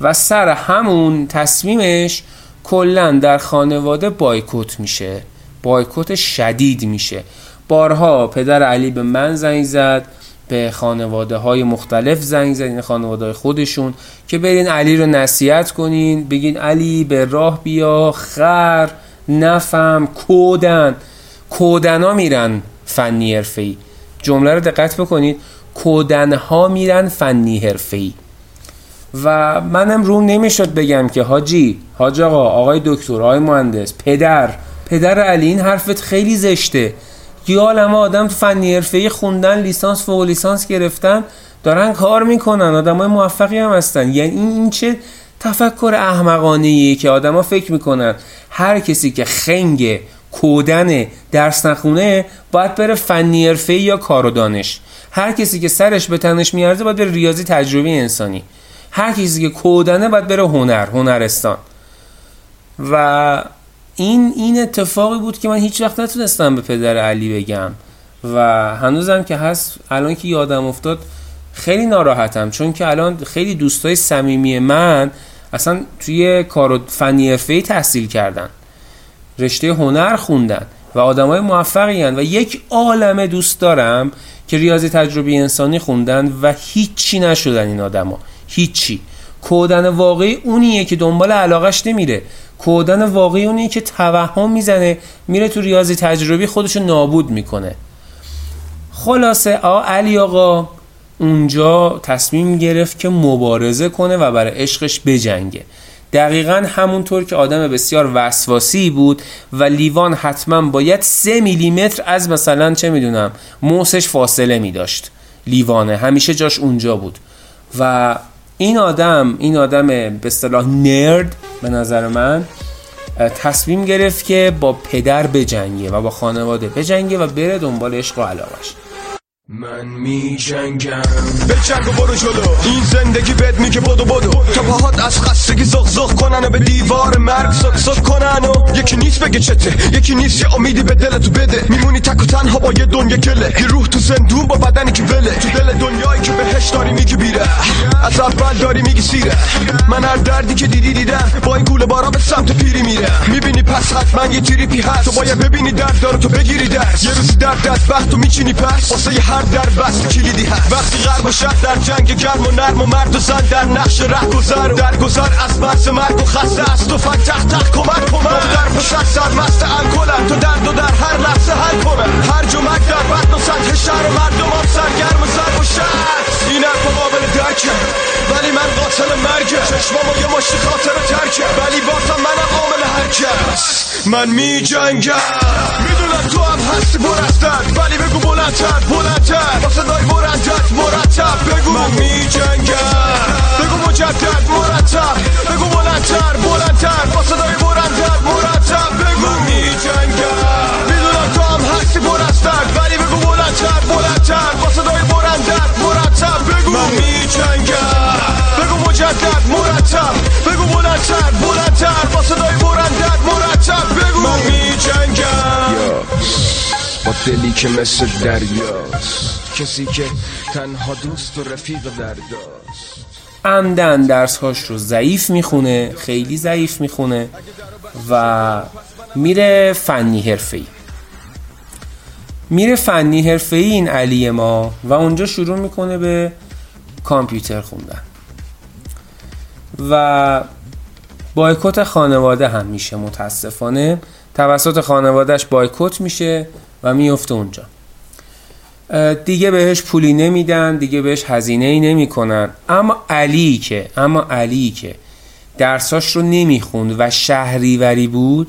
و سر همون تصمیمش کلن در خانواده بایکوت میشه، بایکوت شدید میشه. بارها پدر علی به من زنگ زد، به خانواده های مختلف زنگ زد، این خانواده های خودشون، که برین علی رو نصیحت کنین، بگین علی به راه بیا، خر نفهم، کودن ها میرن فنی حرفه‌ای. جمله رو دقت بکنید، کودن ها میرن فنی حرفه‌ای. و منم روم نمیشد بگم که حاجی، حاج آقا، آقای دکتر، آقای مهندس، پدر علی، این حرفت خیلی زشته. یه عالمه آدم فنی حرفه‌ای خوندن، لیسانس، فوق لیسانس گرفتن، دارن کار میکنن، آدمای موفقی هم هستن. یعنی این چه تفکر احمقانه‌ایه که آدما فکر میکنن هر کسی که خنگ کودن درس نخونه باید بره فنی حرفه‌ای یا کار و دانش، هر کسی که سرش به تنش میارزه باید بره ریاضی تجربی انسانی، هر کسی که کودنه باید بره هنرستان. و این اتفاقی بود که من هیچ وقت نتونستم به پدر علی بگم و هنوزم که هست، الان که یادم افتاد خیلی ناراحتم، چون که الان خیلی دوستای صمیمی من اصلا توی کار و فنی حرفه‌ای تحصیل کردن، رشته هنر خوندن و آدمای موفقی هستن و یک عالمه دوست دارم که ریاضی تجربی انسانی خوندن و هیچی نشدن. این آدما هیچی. کودن واقعی اونیه که دنبال علاقش نمیره، کودن واقعی اونیه که توهم میزنه میره تو ریاضی تجربی خودشو نابود میکنه. خلاصه علی آقا اونجا تصمیم گرفت که مبارزه کنه و برای عشقش بجنگه، دقیقاً همونطور که آدم بسیار وسواسی بود و لیوان حتما باید 3 میلیمتر از مثلا چه میدونم موسش فاصله میداشت، لیوانه همیشه جاش اونجا بود. و این آدم به اصطلاح نرد به نظر من تصمیم گرفت که با پدر بجنگه و با خانواده بجنگه و بره دنبال عشق و علاقش. من می جنگم، به جنگ و برو جلو، این زندگی بد می که بدو تا پاهات از خستگی زغزغ کنن و به دیوار مرگ سک کنن و یکی نیست بگه چته، یکی نیست یه امیدی به دلتو بده، میمونی تک و تنها با یه دنیا گله، یه روح تو زندون با بدنی که بله، تو دل دنیایی که بهش داری میگی بیره، از اول داری میگی سیره، من هر دردی که دیدم با این گوله بارا به سمت پیری میره، میبینی پس حتما یه تریپی هست، تو باید ببینی درد داره تو بگیری درس، یه روزی درد از بخت تو میچینی پس، واسه در بست کلیدی هست، وقتی غرب و شب در جنگ گرم و نرم و مرد و زن در نقش ره گذر و درگذر از مرز مرگ و خسته از توفک تخت کمک در پسر سرمست انگلم تو درد و در هر لحظه حل کنم، هر جمعک در بطن و سطح شهر و مردم هم سرگرم و ضرب و شهر، این حرف قابل درکم ولی من قاتل مرگم، چشمام و یه مشت خاطر ترکم ولی بازم منم عامل هرکس، من می جنگم، میدونم تو هم هستی برستن ولی بگو بلندتر واسه دای مرتب بگو، من می جنگم، بگو مجدد مرتب، بگو بلندتر واسه دای مرتب بگو، من می جنگم، میدونم تو هم هستی برستن ولی بگو بلندتر واسه دای مرتب بگو، من می جنگم، بگو مجدد مرتب، بگو بلندتر واسه دای مرتب بگو، من می جنگم، با دلی که مثل دریاست، کسی که تنها دوست و رفیق درداست. عمدن درسهاش رو ضعیف میخونه، خیلی ضعیف میخونه و میره فنی حرفه‌ای این علی ما و اونجا شروع میکنه به کامپیوتر خوندن و بایکوت خانواده هم میشه، متاسفانه توسط خانوادهش بایکوت میشه و میفته اونجا. دیگه بهش پولی نمیدن، دیگه بهش هزینه‌ای نمیکنن. اما علی که درساش رو نمیخوند و شهریوری بود،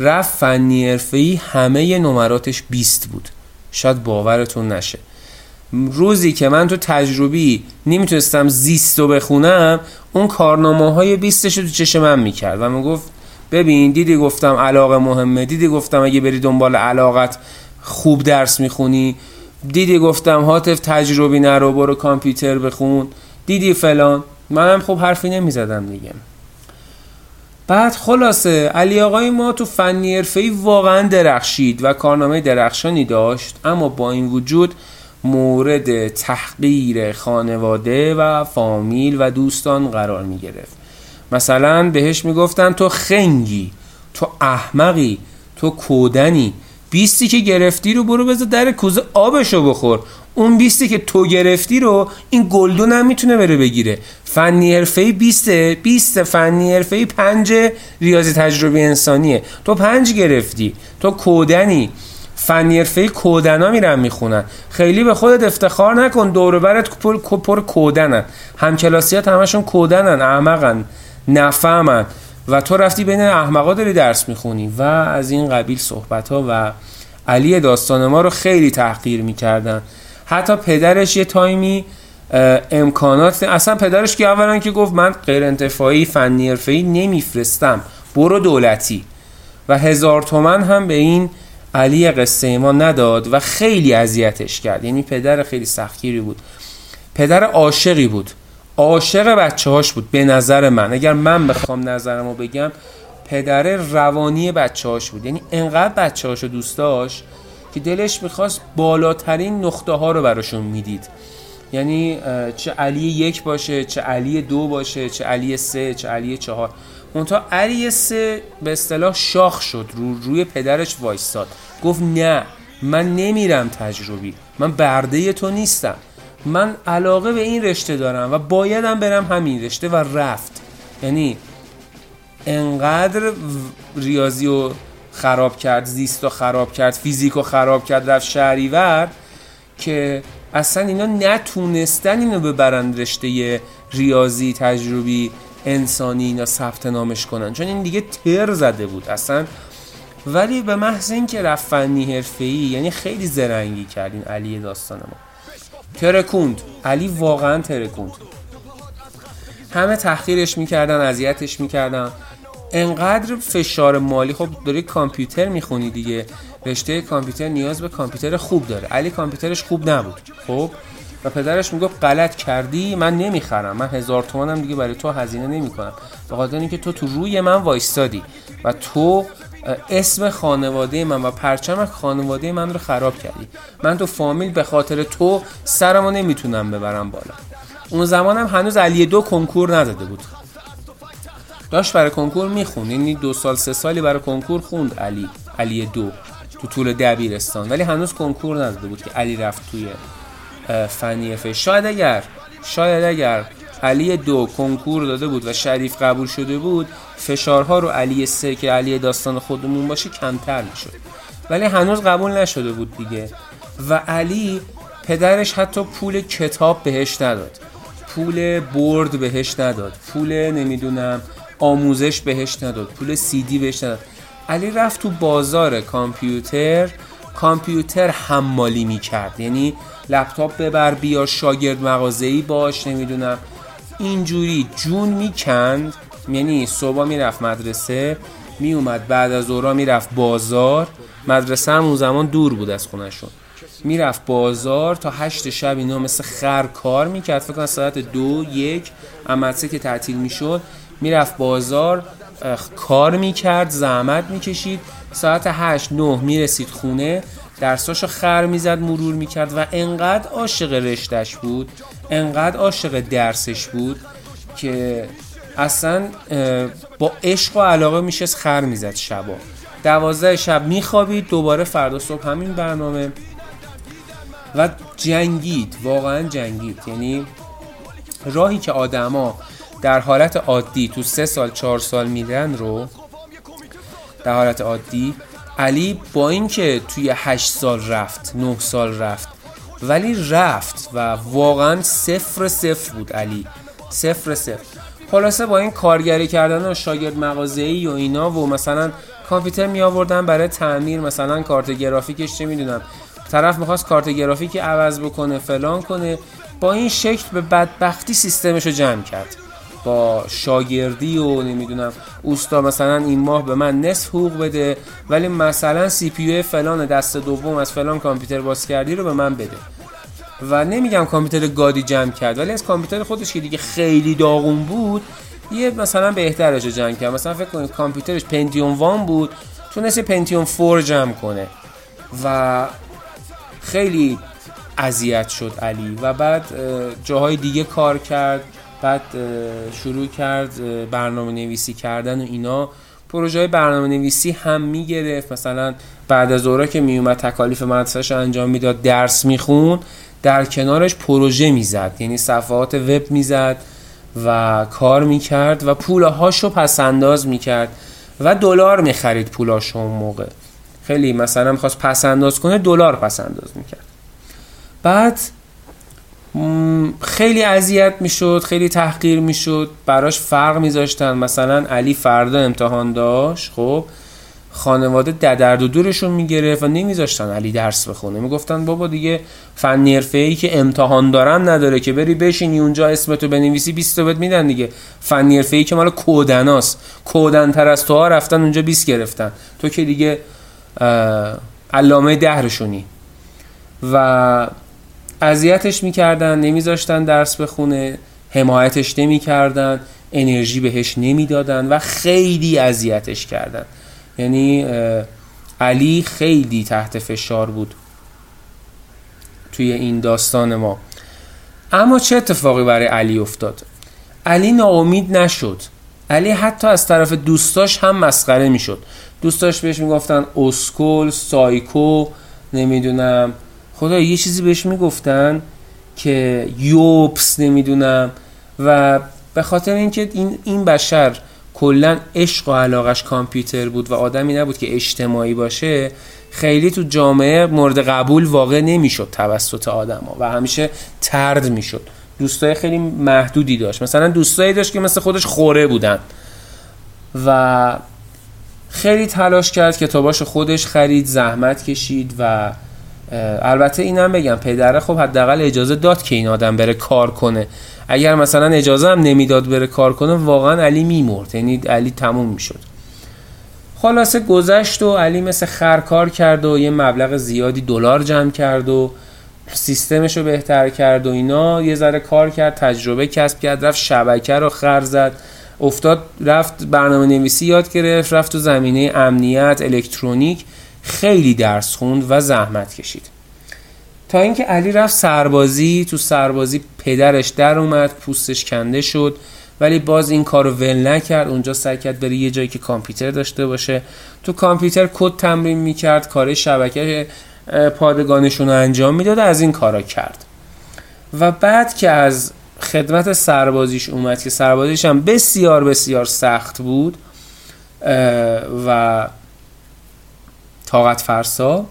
رفت فنی حرفه‌ای، همه نمراتش 20 بود. شاید باورتون نشه. روزی که من تو تجربی نمیتونستم زیستو بخونم، اون کارنامه‌های 20ش تو چشم من میکرد و میگفت ببین دیدی گفتم علاقه مهمه، دیدی گفتم اگه بری دنبال علاقت خوب درس میخونی، دیدی گفتم هاتف تجربی نرو برو کامپیوتر بخون، دیدی فلان. منم خب حرفی نمیزدم دیگه. بعد خلاصه علی آقای ما تو فنی حرفه‌ای واقعا درخشید و کارنامه درخشانی داشت، اما با این وجود مورد تحقیر خانواده و فامیل و دوستان قرار می گرفت. مثلا بهش می گفتن تو خنگی، تو احمقی، تو کودنی، 20 که گرفتی رو برو بذار در کوزه آبشو بخور، اون 20 که تو گرفتی رو این گلدون هم میتونه بره بگیره. فنی حرفه‌ای 20 فنی حرفه‌ای 5 ریاضی تجربی انسانیه، تو 5 گرفتی، تو کودنی. فنی حرفه‌ای کودنا میرن میخونن، خیلی به خودت افتخار نکن، دور و برت پر کودنن، همکلاسیات همشون کودنن، احمقن، نفهمن و تو رفتی بین احمقا داری درس میخونی و از این قبیل صحبت‌ها. و علی داستان ما رو خیلی تحقیر میکردن. حتی پدرش یه تایمی امکانات، اصلا پدرش که اولا که گفت من غیر انتفاعی فنی حرفه‌ای نمیفرستم، برو دولتی، و 1000 تومان هم به این علی قصه ما نداد و خیلی اذیتش کرد. یعنی پدر خیلی سختگیری بود، پدر عاشقی بود، عاشق بچه‌هاش بود. به نظر من، اگر من بخوام نظرمو بگم، پدر روانی بچه‌هاش بود. یعنی انقدر بچه‌هاشو دوست داشت که دلش می‌خواست بالاترین نقطه ها رو براشون میدید. یعنی چه علی 1 باشه، چه علی 2 باشه، چه علی 3، چه علی 4. منتها علی 3 به اصطلاح شاخ شد، روی پدرش وایستاد، گفت نه من نمیرم تجربی، من برده تو نیستم، من علاقه به این رشته دارم و بایدم برم همین رشته. و رفت. یعنی انقدر ریاضی رو خراب کرد، زیست رو خراب کرد، فیزیک رو خراب کرد، رفت شهریور، که اصلا اینا نتونستن اینو ببرن رشته ریاضی تجربی انسانی، اینا ثبت نامش کنن، چون این دیگه تر زده بود اصلا. ولی به محض این که رفت فنی حرفه‌ای، یعنی خیلی زرنگی کرد این علی داستان ما، ترکوند. علی واقعا ترکوند. همه تحقیرش میکردن، اذیتش میکردن، انقدر فشار مالی. خب داری کامپیوتر میخونی دیگه، رشته کامپیوتر نیاز به کامپیوتر خوب داره، علی کامپیوترش خوب نبود. خب و پدرش میگه غلط کردی، من نمیخرم، من 1000 تومانم دیگه برای تو هزینه نمیکنم، به خاطر اینکه تو تو روی من وایستادی و تو اسم خانواده من و پرچم خانواده من رو خراب کردی، من تو فامیل به خاطر تو سرمو نمیتونم ببرم بالا. اون زمانم هنوز علی 2 کنکور نزده بود، داشت برای کنکور میخوند، یعنی 2 سال 3 سالی برای کنکور خوند علی 2 تو طول دبیرستان، ولی هنوز کنکور نزده بود که علی رفت توی فنی حرفه‌ای. شاید اگر علی 2 کنکور داده بود و شریف قبول شده بود، فشارها رو علی 3 که علی داستان خودمون باشه کمتر میشد، ولی هنوز قبول نشده بود دیگه. و علی پدرش حتی پول کتاب بهش نداد، پول برد بهش نداد، پول نمیدونم آموزش بهش نداد، پول CD بهش نداد. علی رفت تو بازار کامپیوتر حمالی میکرد، یعنی لپتاپ ببر بیار، شاگرد مغازه‌ای باش، نمیدونم اینجوری جون میکند. یعنی صبح میرفت مدرسه، میومد بعد از ظهر میرفت بازار، مدرسه هم اون زمان دور بود از خونه‌شون، میرفت بازار تا 8 شب اینا مثل خر کار میکرد. فکر کنم ساعت 2-1 مدرسه که تعطیل میشد میرفت بازار، کار میکرد، زحمت میکشید، ساعت 8-9 میرسید خونه، درساشو خر میزد، مرور میکرد. و انقدر عاشق رشته‌اش بود، انقدر عاشق درسش بود که اصلا با عشق و علاقه میشست خر میزد شبا. 12 شب میخوابید، دوباره فردا صبح همین برنامه. و جنگید، واقعا جنگید. یعنی راهی که آدما در حالت عادی تو 3 سال 4 سال میرن رو در حالت عادی، علی با اینکه توی 8 سال رفت، 9 سال رفت، ولی رفت و واقعا 0-0 بود علی، 0-0. خلاصه با این کارگری کردن و شاگرد مغازه‌ای و اینا، و مثلا کامپیوتر می آوردن برای تعمیر، مثلا کارت گرافیکش چه میدونم، طرف میخواست کارت گرافیکی عوض بکنه فلان کنه، با این شکل به بدبختی سیستمشو جمع کرد. با شاگردی و نمیدونم اوستا مثلا این ماه به من نصف حقوق بده ولی مثلا سی پی یو فلان دست دوم از فلان کامپیوتر باز کردی رو به من بده. و نمیگم کامپیوتر گادی جمع کرد، ولی از کامپیوتر خودش که دیگه خیلی داغون بود یه مثلا بهترش جمع کرد. مثلا فکر کنید کامپیوترش پنتیوم 1 بود، تونست پنتیوم 4 جمع کنه و خیلی اذیت شد علی. و بعد جاهای دیگه کار کرد، بعد شروع کرد برنامه نویسی کردن و اینا، پروژه برنامه نویسی هم میگرفت. مثلا بعد از دورا که میومد تکالیف مدرسه‌اش انجام میداد، درس میخون، در کنارش پروژه میزد، یعنی صفحات وب میزد و کار میکرد و پولهاشو پس انداز میکرد و دلار میخرید پولاشو. اون موقع خیلی مثلا میخواست پس انداز کنه، دلار پس انداز میکرد. بعد خیلی اذیت میشد، خیلی تحقیر میشد، براش فرق میذاشتن. مثلا علی فردا امتحان داشت، خب خانواده درد و دورشون میگرفت و نمیذاشتن علی درس بخونه. میگفتن بابا دیگه فن حرفه‌ای که امتحان دارم نداره که بری بشینی اونجا اسمتو بنویسی 20 تا بهت میدن دیگه. فن حرفه‌ای که مال کودناست، کودن‌تر از توها رفتن اونجا 20 گرفتن، تو که دیگه علامه دهرشونی. و اذیتش میکردن، نمیذاشتن درس بخونه، حمایتش نمیکردن، انرژی بهش نمیدادن و خیلی اذیتش کردن. یعنی علی خیلی تحت فشار بود توی این داستان ما. اما چه اتفاقی برای علی افتاد؟ علی ناامید نشد. علی حتی از طرف دوستاش هم مسخره میشد. دوستاش بهش میگفتن اسکل، سایکو، نمیدونم خدا یه چیزی بهش میگفتن که یوبس نمیدونم. و به خاطر اینکه این بشر کلن عشق و علاقش کامپیوتر بود و آدمی نبود که اجتماعی باشه، خیلی تو جامعه مورد قبول واقع نمیشد توسط آدم ها و همیشه طرد میشد. دوستای خیلی محدودی داشت، مثلا دوستایی داشت که مثل خودش خوره بودن و خیلی تلاش کرد، کتاباشو خودش خرید، زحمت کشید. و البته اینم بگم پدره خب حداقل اجازه داد که این آدم بره کار کنه. اگر مثلا اجازه هم نمیداد بره کار کنه واقعا علی میمرد، یعنی علی تموم میشد. خلاصه گذشت و علی مثل خر کار کرد و یه مبلغ زیادی دلار جمع کرد و سیستمش رو بهتر کرد و اینا. یه ذره کار کرد، تجربه کسب کرد، رفت شبکه رو خر زد، افتاد، رفت برنامه نویسی یاد گرفت، رفت تو زمینه امنیت الکترونیک، خیلی درس خوند و زحمت کشید. تا اینکه علی رفت سربازی. تو سربازی پدرش در اومد، پوستش کنده شد، ولی باز این کارو ول نکرد. اونجا سعی کرد بره یه جایی که کامپیوتر داشته باشه، تو کامپیوتر کد تمرین میکرد، کار شبکه پادگانشون رو انجام میداد، از این کارا کرد. و بعد که از خدمت سربازیش اومد که سربازیش هم بسیار بسیار سخت بود و طاقت فرسا،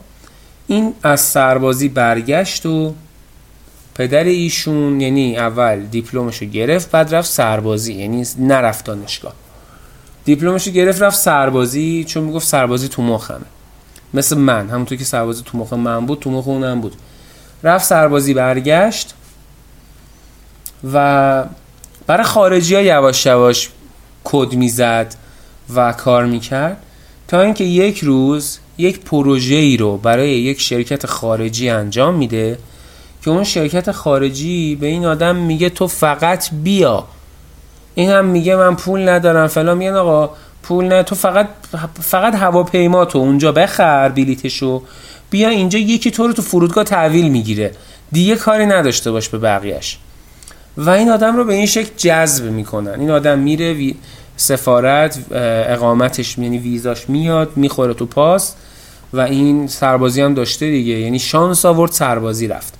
این از سربازی برگشت و پدر ایشون یعنی اول دیپلمشو گرفت بعد رفت سربازی، یعنی نرفت دانشگاه، دیپلمشو گرفت رفت سربازی چون میگفت سربازی تو مخمه، مثل من همونطور که سربازی تو مخم من بود تو مخ اونم بود. رفت سربازی برگشت و برای خارجی‌ها یواش یواش کد میزد و کار میکرد تا اینکه یک روز یک پروژه‌ای رو برای یک شرکت خارجی انجام میده که اون شرکت خارجی به این آدم میگه تو فقط بیا. این هم میگه من پول ندارم فلان، میگن آقا پول نه، تو فقط هواپیما تو اونجا بخر بلیتشو بیا اینجا، یکی تو رو تو فرودگاه تحویل میگیره، دیگه کاری نداشته باش به بقیهش. و این آدم رو به این شکل جذب میکنن. این آدم میره سفارت، اقامتش یعنی ویزاش میاد، میخوره تو پاس. و این سربازی هم داشته دیگه، یعنی شانس آورد سربازی رفت.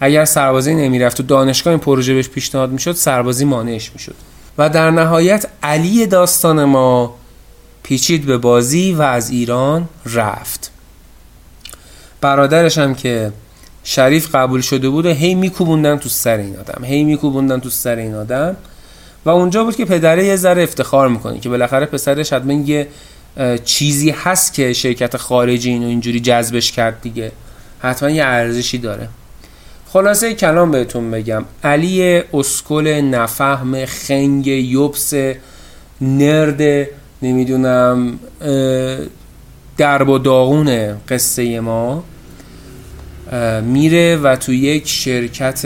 اگر سربازی نمیرفت و دانشگاه این پروژه بهش پیشنهاد میشد، سربازی مانعش میشد. و در نهایت علی داستان ما پیچید به بازی و از ایران رفت. برادرش هم که شریف قبول شده بود و هی میکوبوندن تو سر این آدم، و اونجا بود که پدره یه ذره افتخار میکنه که بالاخره پسرش حتما یه چیزی هست که شرکت خارجی اینو اینجوری جذبش کرد دیگه. حتما یه ارزشی داره. خلاصه کلام بهتون بگم، علی اسکل نفهم خنگ یوبس نرد نمیدونم درب و داغونه قصه ما میره و تو یک شرکت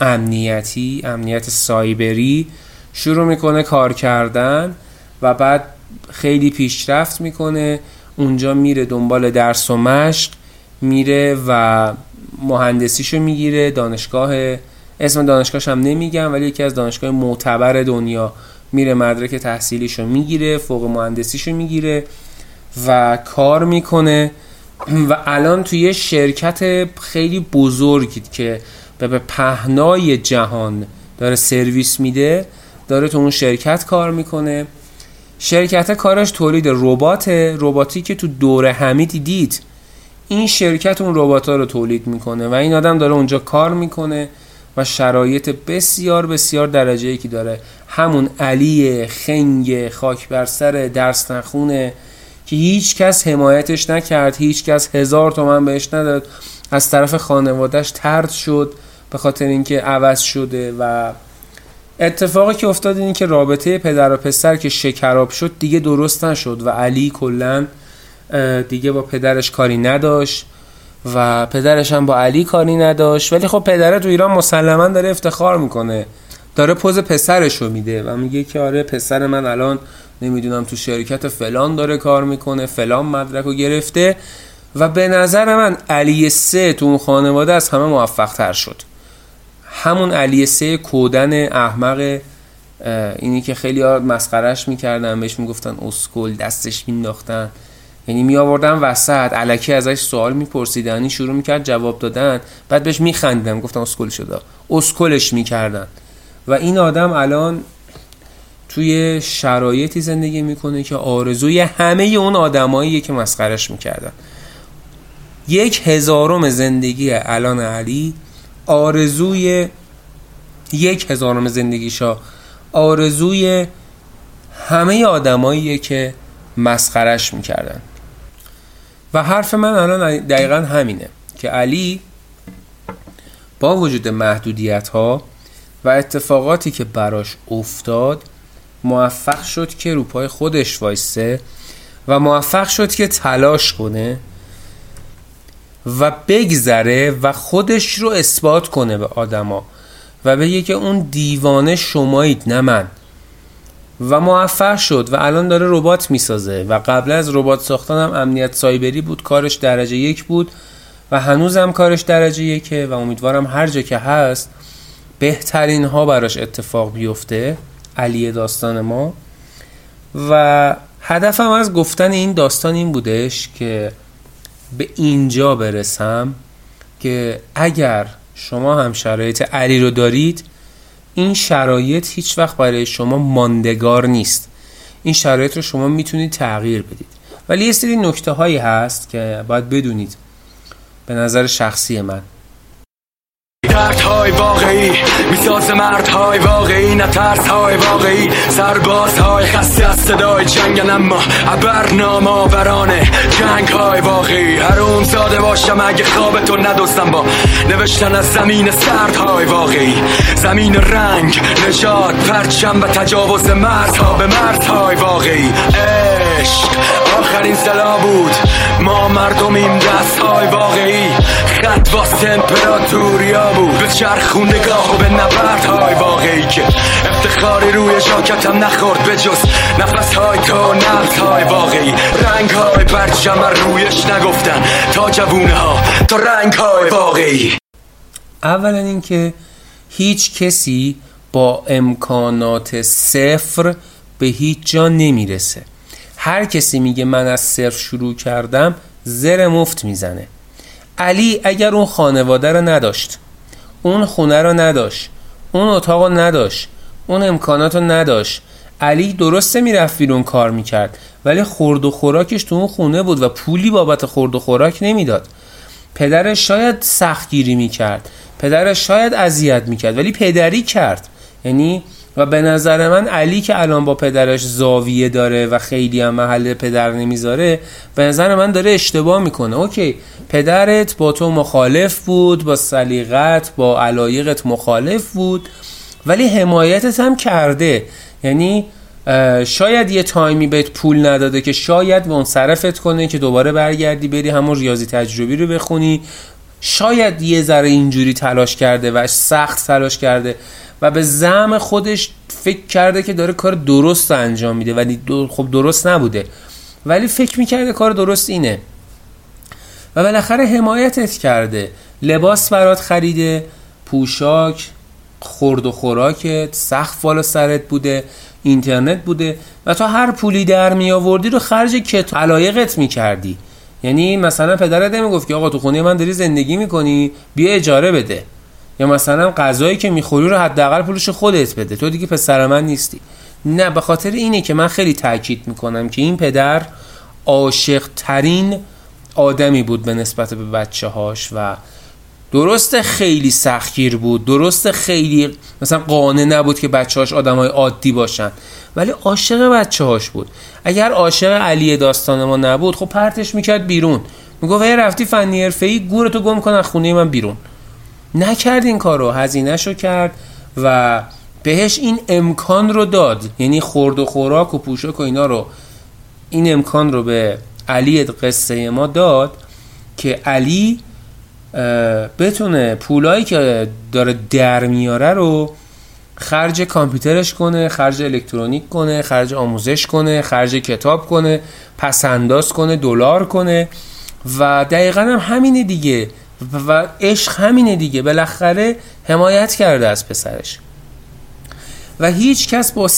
امنیتی، امنیت سایبری شروع میکنه کار کردن و بعد خیلی پیشرفت میکنه. اونجا میره دنبال درس و مشق، میره و مهندسیشو میگیره، دانشگاه، اسم دانشگاهش هم نمیگم ولی یکی از دانشگاه معتبر دنیا، میره مدرک تحصیلیشو میگیره، فوق مهندسیشو میگیره و کار میکنه و الان توی یه شرکت خیلی بزرگی که به پهنای جهان داره سرویس میده، داره تو اون شرکت کار میکنه. شرکت کارش تولید رباته، رباتی که تو دوره همی دیدید. این شرکت اون رباتا رو تولید میکنه و این آدم داره اونجا کار میکنه و شرایط بسیار بسیار درجه ای که داره، همون علی خنگ خاک بر سر درس نخونه که هیچ کس حمایتش نکرد، هیچ کس 1000 تومان بهش نداد، از طرف خانوادهش طرد شد به خاطر اینکه عوض شده و اتفاقی که افتاد این که رابطه پدر و پسر که شکراب شد دیگه درست نشد و علی کلا دیگه با پدرش کاری نداشت و پدرش هم با علی کاری نداشت. ولی خب پدره تو ایران مسلماً داره افتخار میکنه، داره پوز پسرش رو میده و میگه که آره پسر من الان نمیدونم تو شرکت فلان داره کار میکنه، فلان مدرک رو گرفته. و به نظر من علی سه تو اون خانواده از همه موفق تر شد، همون علی سه کودن احمق، اینی که خیلی ها مسخرهش میکردن، بهش میگفتن اسکل، دستش مینداختن، یعنی میآوردن وسط الکی ازش سوال میپرسیدن، این شروع میکرد جواب دادن، بعد بهش میخندیدن گفتن اسکل شده، اسکلش میکردن. و این آدم الان توی شرایطی زندگی میکنه که آرزوی همه اون آدماییه که مسخرهش میکردن. 1/1000 زندگی الان علی آرزوی 1/1000 زندگیشا آرزوی همه آدماییه که مسخرش میکردن. و حرف من الان دقیقا همینه که علی با وجود محدودیت ها و اتفاقاتی که براش افتاد موفق شد که رو پای خودش وایسه و موفق شد که تلاش کنه و بگذره و خودش رو اثبات کنه به آدما و بگه که اون دیوانه شمایید نه من. و موفق شد و الان داره ربات میسازه و قبل از ربات ساختن هم امنیت سایبری بود، کارش درجه 1 بود و هنوز هم کارش درجه 1ه و امیدوارم هر جا که هست بهترین ها براش اتفاق بیفته، علی داستان ما. و هدفم از گفتن این داستان این بودش که به اینجا برسم که اگر شما هم شرایط علی رو دارید، این شرایط هیچ وقت برای شما ماندگار نیست، این شرایط رو شما میتونید تغییر بدید. ولی یه سری نکته هایی هست که باید بدونید به نظر شخصی من. مردهای واقعی میساز مردهای واقعی، نه ترسهای واقعی، سربازهای خسته از صدای جنگن اما ابرنام آورانه جنگهای واقعی. هر اون ساده باشم اگه خوابتو ندوستم با نوشتن از زمین سردهای واقعی، زمین رنگ، نجات، پرچم و تجاوز مردها به مردهای واقعی. عشق آخرین سلا بود، ما مردمیم، دستهای واقعی، خط واس تمپراتوریا بود، به چرخ و نگاه و به نبردهای واقعی که افتخاری روی جاکتم نخورد به جز نفسهای تو، نبضهای واقعی، رنگهای پرچم رویش نگفتن تا جوونه ها تا رنگهای واقعی. اولا اینکه هیچ کسی با امکانات صفر به هیچ جا نمیرسه، هر کسی میگه من از صفر شروع کردم زر مفت میزنه. علی اگر اون خانواده رو نداشت، اون خونه رو نداشت، اون اتاق رو نداشت، اون امکانات رو نداشت، علی درسته میرفت بیرون کار میکرد ولی خورد و خوراکش تو اون خونه بود و پولی بابت خورد و خوراک نمیداد. پدرش شاید سختگیری میکرد، پدرش شاید اذیت میکرد ولی پدری کرد، یعنی و به نظر من علی که الان با پدرش زاویه داره و خیلی هم محل پدر نمیذاره، به نظر من داره اشتباه میکنه. اوکی، پدرت با تو مخالف بود، با سلیقت، با علایقت مخالف بود، ولی حمایتت هم کرده. یعنی شاید یه تایمی بهت پول نداده که شاید منصرفت کنه که دوباره برگردی بری همون ریاضی تجربی رو بخونی، شاید یه ذره اینجوری تلاش کرده و سخت تلاش کرده و به زعم خودش فکر کرده که داره کار درست انجام میده، ولی خب درست نبوده، ولی فکر میکرده کار درست اینه و بالاخره حمایتت کرده، لباس برات خریده، پوشاک، خورد و خوراکت، سقف بالا سرت بوده، اینترنت بوده و تا هر پولی در می آوردی رو خرج کتاب علایقت می کردی. یعنی مثلا پدرت نمی گفت که آقا تو خونه من داری زندگی می کنی بیا اجاره بده، یا مثلا غذایی که می خوری رو حداقل پولش خودت بده، تو دیگه پسر من نیستی. نه، به خاطر اینه که من خیلی تاکید می کنم که این پدر عاشق ترین آدمی بود به نسبت به بچه هاش و درسته خیلی سختگیر بود، درسته خیلی مثلا قانع نبود که بچه‌هاش آدم‌های عادی باشن، ولی عاشق بچه‌هاش بود. اگر عاشق علی داستان ما نبود خب پرتش میکرد بیرون، میگفت هی رفتی فنی حرفه‌ای گورتو گم کن از خونه من بیرون. نکرد این کارو، هزینه‌شو کرد و بهش این امکان رو داد، یعنی خورد و خوراک و پوشاک و اینا رو، این امکان رو به علی قصه ما داد که علی بتونه پولایی که داره در میاره رو خرج کامپیوترش کنه، خرج الکترونیک کنه، خرج آموزش کنه، خرج کتاب کنه، پسنداز کنه، دلار کنه و دقیقاً هم همینه دیگه و عشق همینه دیگه. بالاخره حمایت کرده از پسرش و هیچ کس با 0-0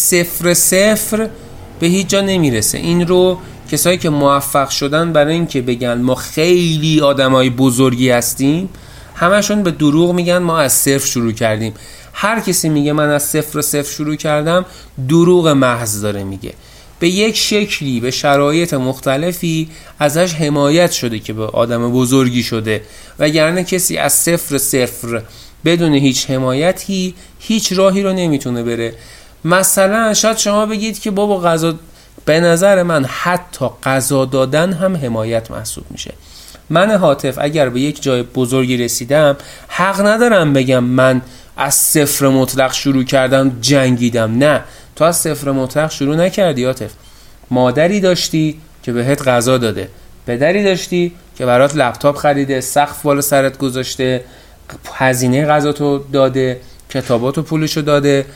به هیچ جا نمیرسه. این رو کسایی که موفق شدن برای این که بگن ما خیلی آدمای بزرگی هستیم همشون به دروغ میگن ما از 0 شروع کردیم. هر کسی میگه من از 0-0 شروع کردم دروغ محض داره میگه. به یک شکلی به شرایط مختلفی ازش حمایت شده که به آدم بزرگی شده، وگرنه کسی از 0-0 بدون هیچ حمایتی هیچ راهی رو نمیتونه بره. مثلا شاید شما بگید که بابا غذا، به نظر من حتی قضا دادن هم حمایت محسوب میشه. من هاتف اگر به یک جای بزرگی رسیدم حق ندارم بگم من از 0 مطلق شروع کردم جنگیدم. نه، تو از 0 مطلق شروع نکردی هاتف. مادری داشتی که بهت قضا داده، پدری داشتی که برات لپتاپ خریده، سقف بالا سرت گذاشته، هزینه قضا تو داده، کتاباتو پولشو داده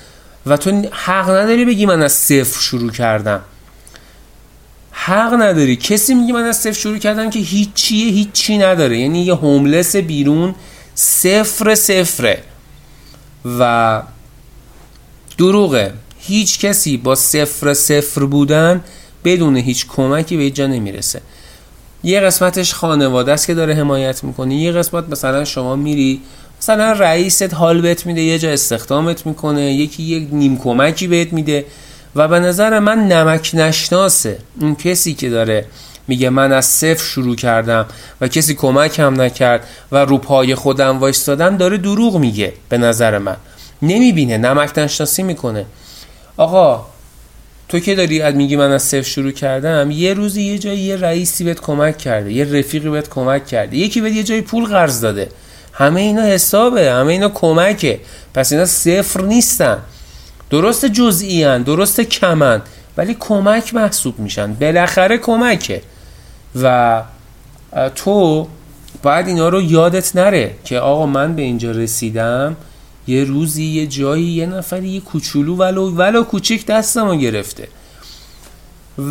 و تو حق نداری بگی من از 0 شروع کردم. حق نداری. کسی میگه من از 0 شروع کردم که هیچی نداره، یعنی یه هوملس بیرون 0-0 و دروغه. هیچ کسی با 0-0 بودن بدون هیچ کمکی به جا نمیرسه. یه قسمتش خانواده است که داره حمایت میکنه، یه قسمت مثلا شما میری مثلا رئیست حال بهت میده، یه جا استخدامت میکنه، یکی یک نیم کمکی بهت میده و به نظر من نمک نشناسه اون کسی که داره میگه من از 0 شروع کردم و کسی کمک هم نکرد و رو پای خودم وایستادم، داره دروغ میگه. به نظر من نمیبینه، نمک نشناسی میکنه. آقا تو که داری میگی من از 0 شروع کردم، یه روزی یه جایی یه رئیسی بهت کمک کرده، یه رفیقی بهت کمک کرده، یکی بهت یه جایی پول قرض داده، همه اینا حسابه، همه اینا کمکه. پس اینا 0 نیستن، درست جزئی هن، درست کمن، ولی کمک محسوب میشن. بالاخره کمکه و تو باید اینا رو یادت نره که آقا من به اینجا رسیدم، یه روزی یه جایی یه نفری یه کوچولو ولو کوچیک دستمو گرفته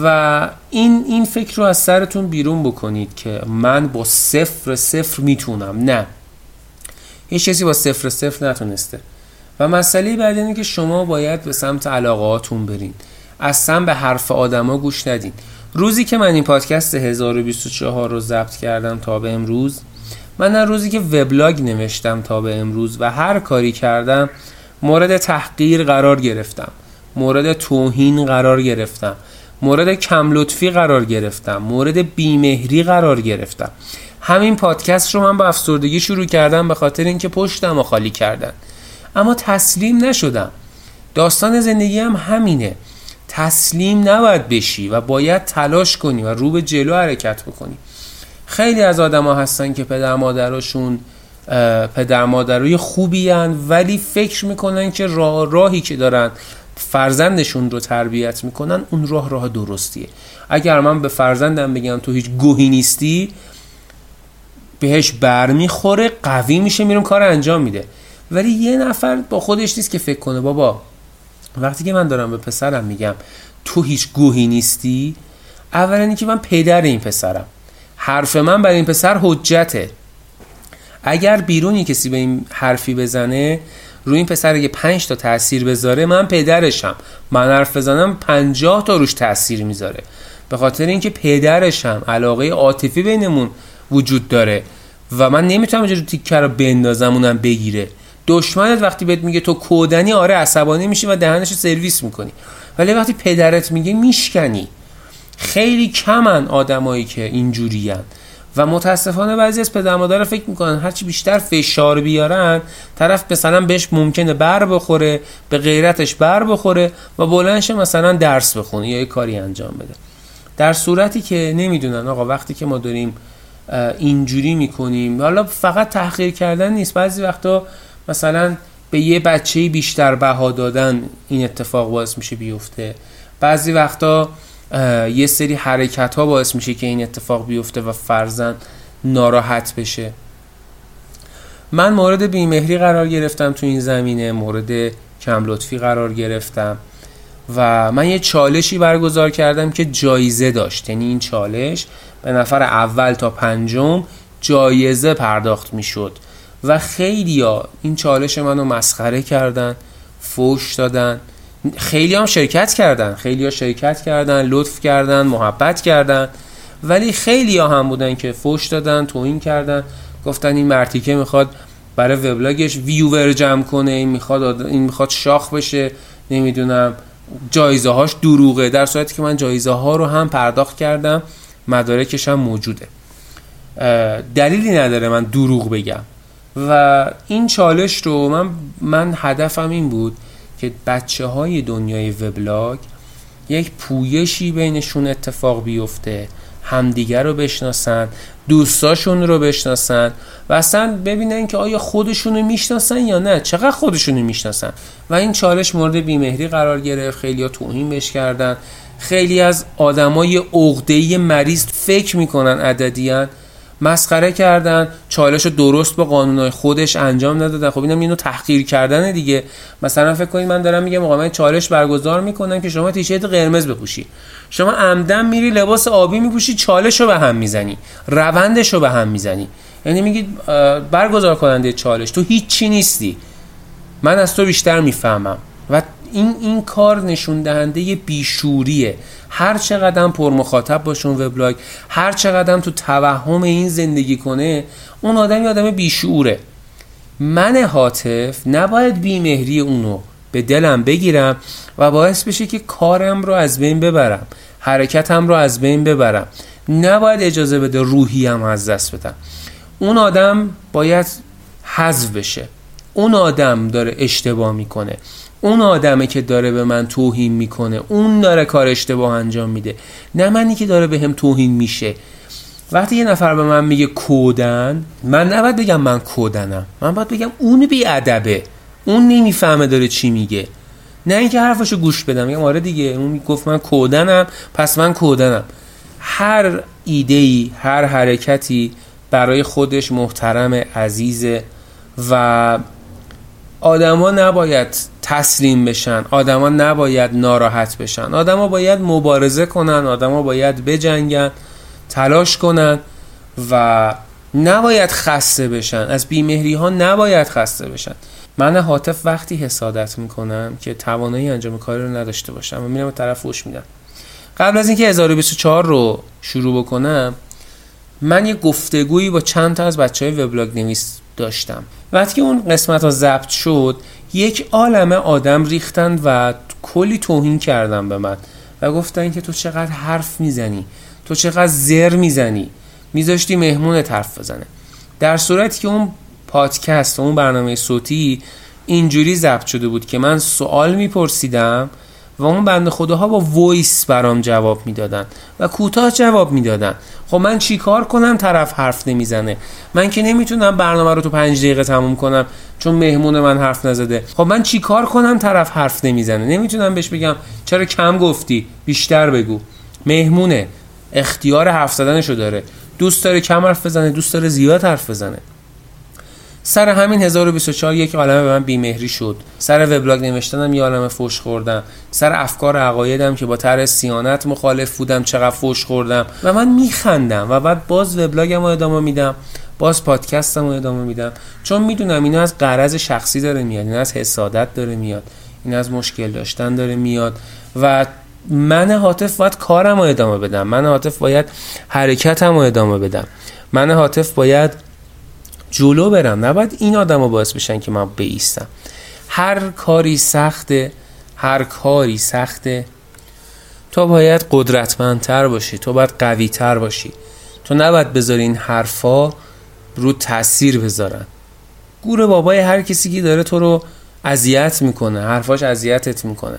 و این فکر رو از سرتون بیرون بکنید که من با 0-0 میتونم. نه، هیچ کسی با 0-0 نتونسته. و مسئله بعد اینه که شما باید به سمت علاقاتون برین، اصلا به حرف آدما گوش ندین. روزی که من این پادکست 1024 رو ضبط کردم تا به امروز، من هر روزی که وبلاگ نوشتم تا به امروز و هر کاری کردم مورد تحقیر قرار گرفتم، مورد توهین قرار گرفتم، مورد کم لطفی قرار گرفتم، مورد بیمهری قرار گرفتم. همین پادکست رو من با افسردگی شروع کردم به خاطر اینکه پشتمو خالی کردن، اما تسلیم نشدم. داستان زندگی هم همینه، تسلیم نباید بشی و باید تلاش کنی و رو به جلو حرکت بکنی. خیلی از آدما هستن که پدر مادرای خوبی هن، ولی فکر میکنن که راهی که دارن فرزندشون رو تربیت میکنن اون راه درستیه. اگر من به فرزندم بگم تو هیچ گوهی نیستی، بهش برمیخوره، قوی میشه، میرم کار انجام میده. ولی یه نفر با خودش نیست که فکر کنه بابا وقتی که من دارم به پسرم میگم تو هیچ گوهی نیستی، اولا اینکه من پدر این پسرم، حرف من برای این پسر حجته. اگر بیرونی کسی به این حرفی بزنه، روی این پسر اگه 5 تا تأثیر بذاره، من پدرشم، من حرف بزنم 50 تا روش تأثیر میذاره، به خاطر اینکه پدرشم، علاقه عاطفی بینمون وجود داره و من نمیتونم اونجا رو تیکه رو بندازم اونم بگیره. دشمنت وقتی بهت میگه تو کودنی، آره عصبانی میشی و دهنشو سرویس میکنی، ولی وقتی پدرت میگه میشکنی. خیلی کمن آدمایی که اینجوریان و متاسفانه بعضی از پدرمادرها فکر میکنن هرچی بیشتر فشار بیارن طرف مثلا بهش ممکنه بر بخوره، به غیرتش بر بخوره و بلندشه مثلا درس بخونه یا یه کاری انجام بده، در صورتی که نمیدونن آقا وقتی که ما داریم اینجوری میکنیم، حالا فقط تحقیر کردن نیست، بعضی وقتا مثلا به یه بچه‌ای بیشتر بها دادن این اتفاق باعث میشه بیفته، بعضی وقتا یه سری حرکت ها باعث میشه که این اتفاق بیفته و فرزند ناراحت بشه. من مورد بیمهری قرار گرفتم تو این زمینه، مورد کم لطفی قرار گرفتم و من یه چالشی برگزار کردم که جایزه داشت، یعنی این چالش به نفر اول تا 5 جایزه پرداخت میشد و خیلیا این چالش منو مسخره کردن، فوش دادن، خیلی هم شرکت کردن، لطف کردن، محبت کردن، ولی خیلی ها هم بودن که فوش دادن، توهین کردن، گفتن این مرتیکه میخواد برای وبلاگش ویوور جمع کنه، این میخواد شاخ بشه، نمیدونم جایزه هاش دروغه، در صورتی که من جایزه ها رو هم پرداخت کردم، مدارکش هم موجوده، دلیلی نداره من دروغ بگم. و این چالش رو من هدفم این بود که بچه‌های دنیای وبلاگ یک پویشی بینشون اتفاق بیفته، همدیگر رو بشناسن، دوستاشون رو بشناسن و اصلا ببینن که آیا خودشون رو میشناسن یا نه، چقدر خودشون رو میشناسن. و این چالش مورد بیمهری قرار گرفت، خیلی‌ها توهین بهش کردن، خیلی از آدمای عقده‌ای مریض فکر میکنن عددیان، مسخره کردن، چالش رو درست با قانونهای خودش انجام ندادن. خب اینم اینو تحقیر کردن دیگه. مثلا فکر کنید من دارم میگم آقا من چالش برگزار میکنم که شما تیشرت قرمز بپوشی، شما عمدن میری لباس آبی میپوشی، چالش رو به هم میزنی، روندش رو به هم میزنی، یعنی میگید برگزار کننده چالش تو هیچ چی نیستی، من از تو بیشتر میفهمم. و این کار نشون دهنده بیشوریه. هر چقدر پر مخاطب باشون وبلاگ، هر چقدر تو توهم این زندگی کنه، اون آدم یه آدم بیشعوره. من هاتف نباید بیمهری اونو به دلم بگیرم و باعث بشه که کارم رو از بین ببرم، حرکتم رو از بین ببرم، نباید اجازه بده روحیم از دست بدم. اون آدم باید حذف بشه، اون آدم داره اشتباه میکنه، اون آدمه که داره به من توهین میکنه، اون داره کار اشتباه انجام میده، نه منی که داره به هم توهین میشه. وقتی یه نفر به من میگه کودن، من نباید بگم من کودنم، من باید بگم اون بیادبه، اون نمیفهمه داره چی میگه، نه اینکه حرفاشو گوش بدم میگم آره دیگه اون گفت من کودنم پس من کودنم. هر ایده‌ای، هر حرکتی برای خودش محترم، عزیزه و آدما نباید تسلیم بشن، آدما نباید ناراحت بشن، آدما باید مبارزه کنن، آدما باید بجنگن، تلاش کنن و نباید خسته بشن، از بیمهری ها نباید خسته بشن. من هاتف وقتی حسادت میکنم که توانایی انجام کاری رو نداشته باشم و میرم به طرف فوش میدم. قبل از اینکه 1024 رو شروع بکنم، من یه گفتگویی با چند تا از بچهای وبلاگ نویس داشتم. وقتی اون قسمت ها ضبط شد، یک عالمه آدم ریختن و کلی توهین کردن به من و گفتن که تو چقدر حرف میزنی، تو چقدر زر میزنی، میذاشتی مهمونت حرف بزنه، در صورتی که اون پادکست، اون برنامه صوتی اینجوری ضبط شده بود که من سوال میپرسیدم و اون بنده خداها با وایس برام جواب میدادن و کوتاه جواب میدادن. خب من چیکار کنم؟ طرف حرف نمیزنه، من که نمیتونم برنامه رو تو 5 دقیقه تموم کنم چون مهمون من حرف نزده. خب من چیکار کنم؟ طرف حرف نمیزنه، نمیتونم بهش بگم چرا کم گفتی بیشتر بگو. مهمونه، اختیار حرف زدنشو داره، دوست داره کم حرف بزنه، دوست داره زیاد حرف بزنه. سر همین 1024 یک عالمه به من بیمهری شد، سر وبلاگ نوشتنم یه عالمه فوش خوردم، سر افکار عقایدم که با طرح سیانت مخالف بودم چقدر فوش خوردم و من میخندم و بعد باز وبلاگم رو ادامه میدم، باز پادکستم رو ادامه میدم، چون میدونم اینا از غرض شخصی داره میاد، اینا از حسادت داره میاد، اینا از مشکل داشتن داره میاد و من هاتف باید کارم رو ادامه بدم، من هاتف باید حرکتم رو ادامه بدم، من هاتف باید جلو برم، نباید این آدم رو باعث بشن که من بایستم. هر کاری سخته تو باید قدرتمندتر باشی، تو باید قوی تر باشی، تو نباید بذاری این حرفا رو تأثیر بذارن. گوره بابای هر کسی که داره تو رو اذیت میکنه، حرفاش اذیتت میکنه.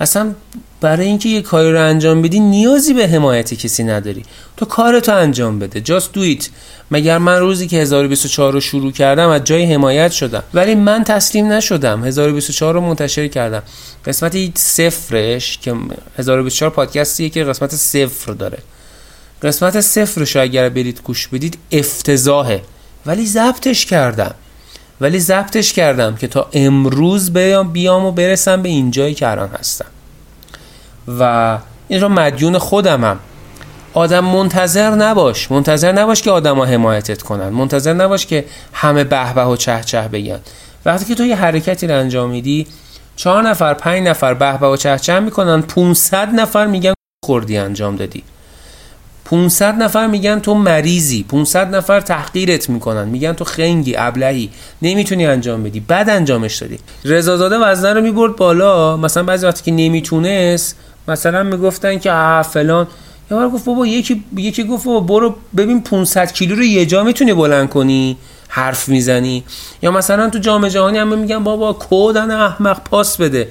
اصلا برای اینکه یه کاری رو انجام بدی نیازی به حمایت کسی نداری، تو کارتو انجام بده. Just do it. مگر من روزی که 1024 رو شروع کردم از جای حمایت شدم، ولی من تسلیم نشدم. 1024 رو منتشر کردم، قسمت 0 که 1024 پادکستیه که قسمت 0 داره. قسمت 0 رو اگر برید گوش بدید افتضاحه، ولی ضبطش کردم که تا امروز بیام و برسم به اینجایی که الان هستم و این رو مدیون خودمم. آدم منتظر نباش که آدم ها حمایتت کنن، منتظر نباش که همه به به و چه چه بگن. وقتی که تو یه حرکتی رو انجام میدی 4 نفر 5 نفر به به و چه چه میکنن، 500 نفر میگن خوردی انجام دادی، 500 نفر میگن تو مریضی، 500 نفر تحقیرت میکنن، میگن تو خنگی، ابلهی، نمیتونی انجام بدی، بد انجامش دادی. رضازاده وزنه رو میبرد بالا، مثلا بعضی وقتی که نمیتونست مثلا میگفتن که فلان، یه بار گفت بابا یکی گفت بابا برو ببین 500 کیلو رو یه جا میتونی بلند کنی، حرف میزنی. یا مثلا تو جام جهانی هم میگن بابا کودن احمق پاس بده.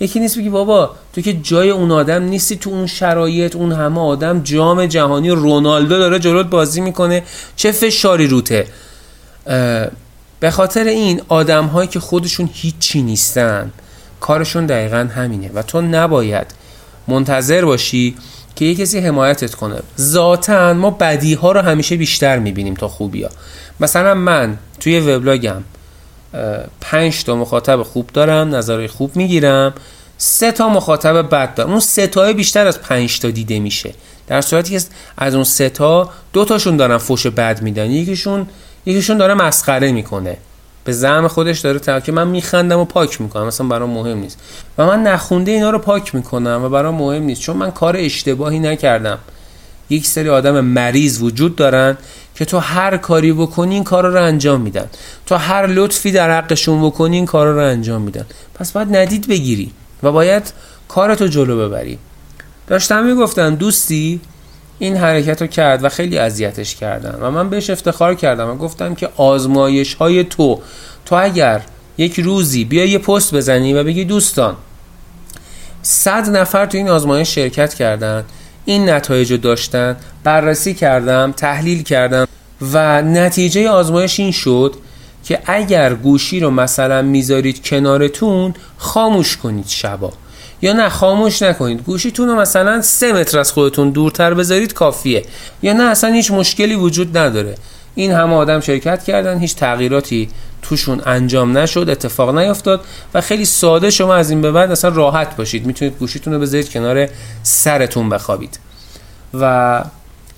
یکی نیست بگی بابا تو که جای اون آدم نیستی، تو اون شرایط اون همه آدم، جام جهانی رونالدو داره جلوت بازی میکنه، چه فشاری روته. به خاطر این آدم هایی که خودشون هیچی نیستن کارشون دقیقا همینه و تو نباید منتظر باشی که یه کسی حمایتت کنه. ذاتاً ما بدیها رو همیشه بیشتر میبینیم تا خوبی‌ها. مثلا من توی وبلاگم 5 تا مخاطب خوب دارم، نظرهای خوب میگیرم، 3 تا مخاطب بد دارم. اون 3 تای بیشتر از 5 تا دیده میشه، در صورتی که از اون 3 تا 2 تاشون دارن فوش بد میدن، یکیشون داره مسخره میکنه، به زعم خودش داره که من میخندم و پاک میکنم، مثلا برام مهم نیست و من نخونده اینا رو پاک میکنم و برام مهم نیست، چون من کار اشتباهی نکردم. یک سری آدم مریض وجود دارن که تو هر کاری بکنی این کارا رو انجام میدن، تو هر لطفی در حقشون بکنی این کارا رو انجام میدن. پس باید ندید بگیری و باید کارتو جلو ببری. داشتم میگفتم دوستی این حرکت رو کرد و خیلی اذیتش کردن و من بهش افتخار کردم و گفتم که آزمایش های تو اگر یک روزی بیا یه پست بزنی و بگی دوستان 100 نفر تو این آزمایش شرکت کردن، این نتایج رو داشتن، بررسی کردم، تحلیل کردم و نتیجه آزمایش این شد که اگر گوشی رو مثلا میذارید کنارتون خاموش کنید شبا، یا نه خاموش نکنید، گوشیتون رو مثلا 3 متر از خودتون دورتر بذارید کافیه، یا نه اصلا هیچ مشکلی وجود نداره. این همه آدم شرکت کردن، هیچ تغییراتی توشون انجام نشد، اتفاق نیفتاد و خیلی ساده شما از این به بعد اصلا راحت باشید، میتونید گوشیتون رو بذارید کنار سرتون بخوابید. و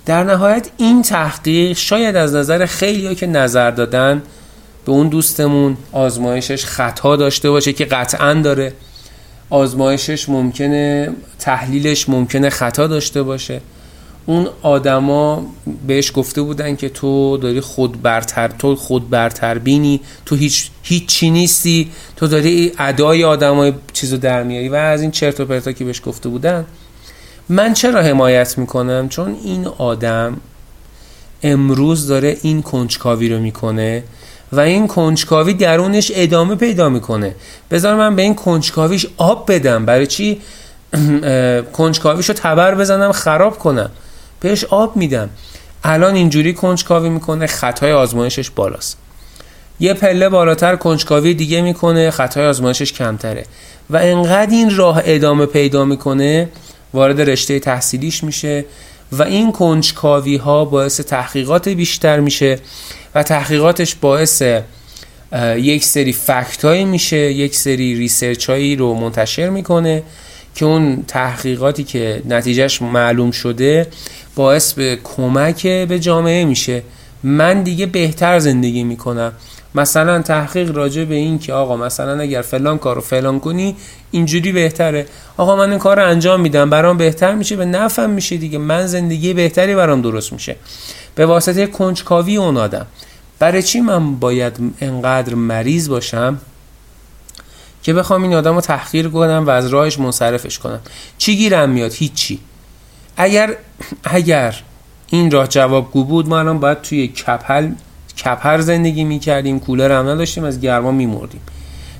در نهایت این تحقیق شاید از نظر خیلی‌ها که نظر دادن به اون دوستمون آزمایشش خطا داشته باشه، که قطعاً داره، آزمایشش ممکنه، تحلیلش ممکنه خطا داشته باشه. اون آدما بهش گفته بودن که تو داری خود برتر بینی، تو هیچی نیستی، تو داری ادای آدمای چیزو در میاری و از این چرت و پرتا که بهش گفته بودن. من چرا حمایت میکنم؟ چون این آدم امروز داره این کنجکاوی رو میکنه و این کنجکاوی درونش ادامه پیدا میکنه. بذار من به این کنجکاویش آب بدم. برای چی کنجکاویشو تبر بزنم خراب کنم؟ بهش آب میدم. الان اینجوری کنجکاوی میکنه، خطای آزمایشش بالاست. یه پله بالاتر کنجکاوی دیگه میکنه، خطای آزمایشش کمتره و انقدر این راه ادامه پیدا میکنه، وارد رشته تحصیلیش میشه و این کنجکاوی ها باعث تحقیقات بیشتر میشه و تحقیقاتش باعث یک سری فکت هایی میشه، یک سری ریسرچ هایی رو منتشر میکنه که اون تحقیقاتی که نتیجهش معلوم شده باعث به کمک به جامعه میشه. من دیگه بهتر زندگی میکنم. مثلا تحقیق راجع به این که آقا مثلا اگر فلان کارو فلان کنی اینجوری بهتره، آقا من این کارو انجام میدم، برام بهتر میشه، به نفعم میشه دیگه، من زندگی بهتری برام درست میشه به واسطه کنجکاوی اون آدم. برای چی من باید انقدر مریض باشم که بخوام این آدمو تحقیر کنم و از راهش منصرفش کنم؟ چی گیرم میاد؟ هیچی. اگر این راه جوابگو بود ما الان باید توی کپر زندگی میکردیم، کولر هم نداشتیم، از گرما میمردیم.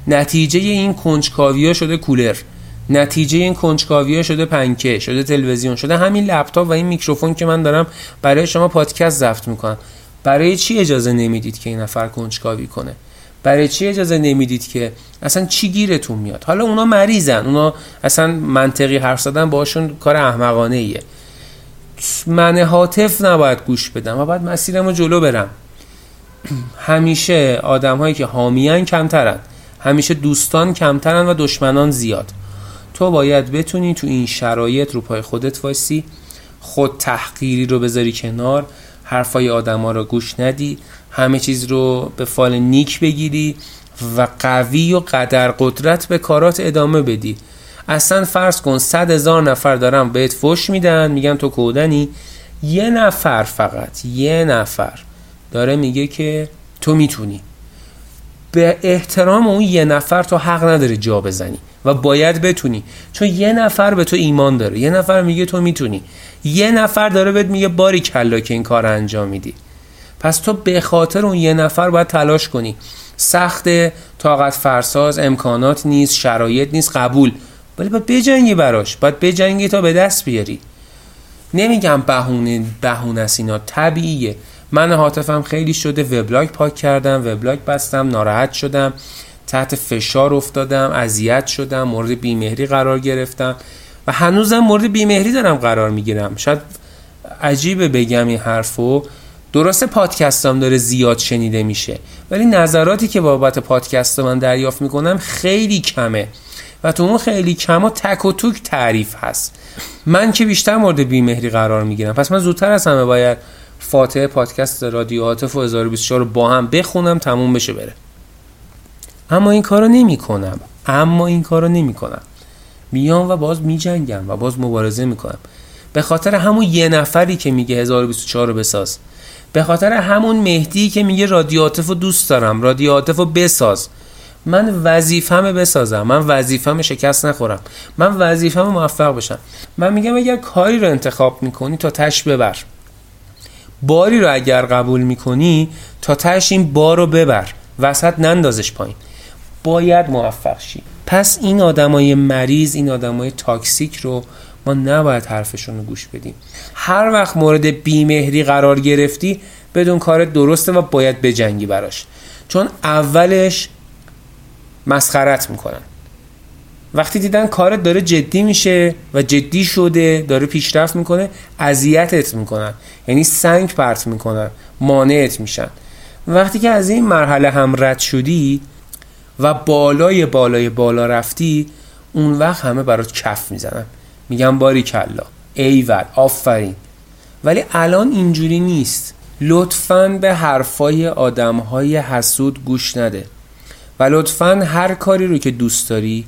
نتیجه این کنجکاوی ها شده کولر، نتیجه این کنجکاوی ها شده پنکه، شده تلویزیون، شده همین لپتاپ و این میکروفون که من دارم برای شما پادکست ضبط میکنم. برای چی اجازه نمیدید که این نفر کنجکاوی کنه؟ برای چی اجازه نمیدید که اصلا چی گیرتون میاد؟ حالا اونا مریضن، اونا اصلا منطقی حرف زدن باشون کار احمقانه ایه. من هاتف نباید گوش بدم و بعد مسیرمو جلو برم. همیشه آدم هایی که حامیان کمترن، همیشه دوستان کمترن و دشمنان زیاد. تو باید بتونی تو این شرایط رو پای خودت وایسی، خود تحقیری رو بذاری کنار، حرفای آدم ها رو گوش ندی، همه چیز رو به فال نیک بگیری و قوی و قدر قدرت به کارات ادامه بدی. اصلا فرض کن 100,000 نفر دارن بهت فوش میدن، میگن تو کودنی، یه نفر، فقط یه نفر داره میگه که تو میتونی. به احترام اون یه نفر تو حق نداری جا بزنی و باید بتونی، چون یه نفر به تو ایمان داره، یه نفر میگه تو میتونی، یه نفر داره بهت میگه باریکلا که این کار انجام میدی. پس تو به خاطر اون یه نفر باید تلاش کنی. سخت، طاقت فرساز، امکانات نیست، شرایط نیست، قبول، ولی باید بجنگی براش، باید بجنگی تا به دست بیاری. نمیگم بهونه است، اینا طبیعیه. من هاتفم خیلی شده وبلاگ پاک کردم، وبلاگ بستم، ناراحت شدم، تحت فشار افتادم، اذیت شدم، مورد بیمهری قرار گرفتم و هنوزم مورد بیمهری دارم قرار میگیرم. شاید عجیبه بگم این حرفو، درسته پادکستم داره زیاد شنیده میشه ولی نظراتی که بابت پادکست من دریافت میکنم خیلی کمه و تو اون خیلی کما تک و توک تعریف هست. من که بیشتر مورد بیمهری قرار میگیرم، پس من زودتر از همه باید فاتحه پادکست رادیو هاتف 1024 رو با هم بخونم، تموم بشه بره. اما این کارو نمیکنم. میام و باز میجنگم و باز مبارزه میکنم به خاطر همون یه نفری که میگه 1024 رو بساز، به خاطر همون مهدی که میگه رادیو هاتف رو دوست دارم، رادیو هاتف رو بساز. من وظیفه‌مه بسازم، من وظیفه‌مه شکست نخورم، من وظیفه‌مه موفق بشم. من میگم اگر کاری رو انتخاب میکنی تا تش ببر، باری رو اگر قبول میکنی تا تهش این بار رو ببر، وسط نندازش پایین، باید موفق شی. پس این آدمای مریض، این آدمای تاکسیک رو ما نباید حرفشون رو گوش بدیم. هر وقت مورد بیمهری قرار گرفتی بدون کارت درسته و باید بجنگی براش، چون اولش مسخرت میکنن، وقتی دیدن کارت داره جدی میشه و جدی شده، داره پیشرفت میکنه، اذیتت میکنن، یعنی سنگ پرت میکنن، مانعت میشن. وقتی که از این مرحله هم رد شدی و بالای بالای بالا رفتی، اون وقت همه برات کف میزنن، میگن باریکلا، ایول، آفرین. ولی الان اینجوری نیست. لطفاً به حرفای آدمهای حسود گوش نده و لطفاً هر کاری رو که دوست داری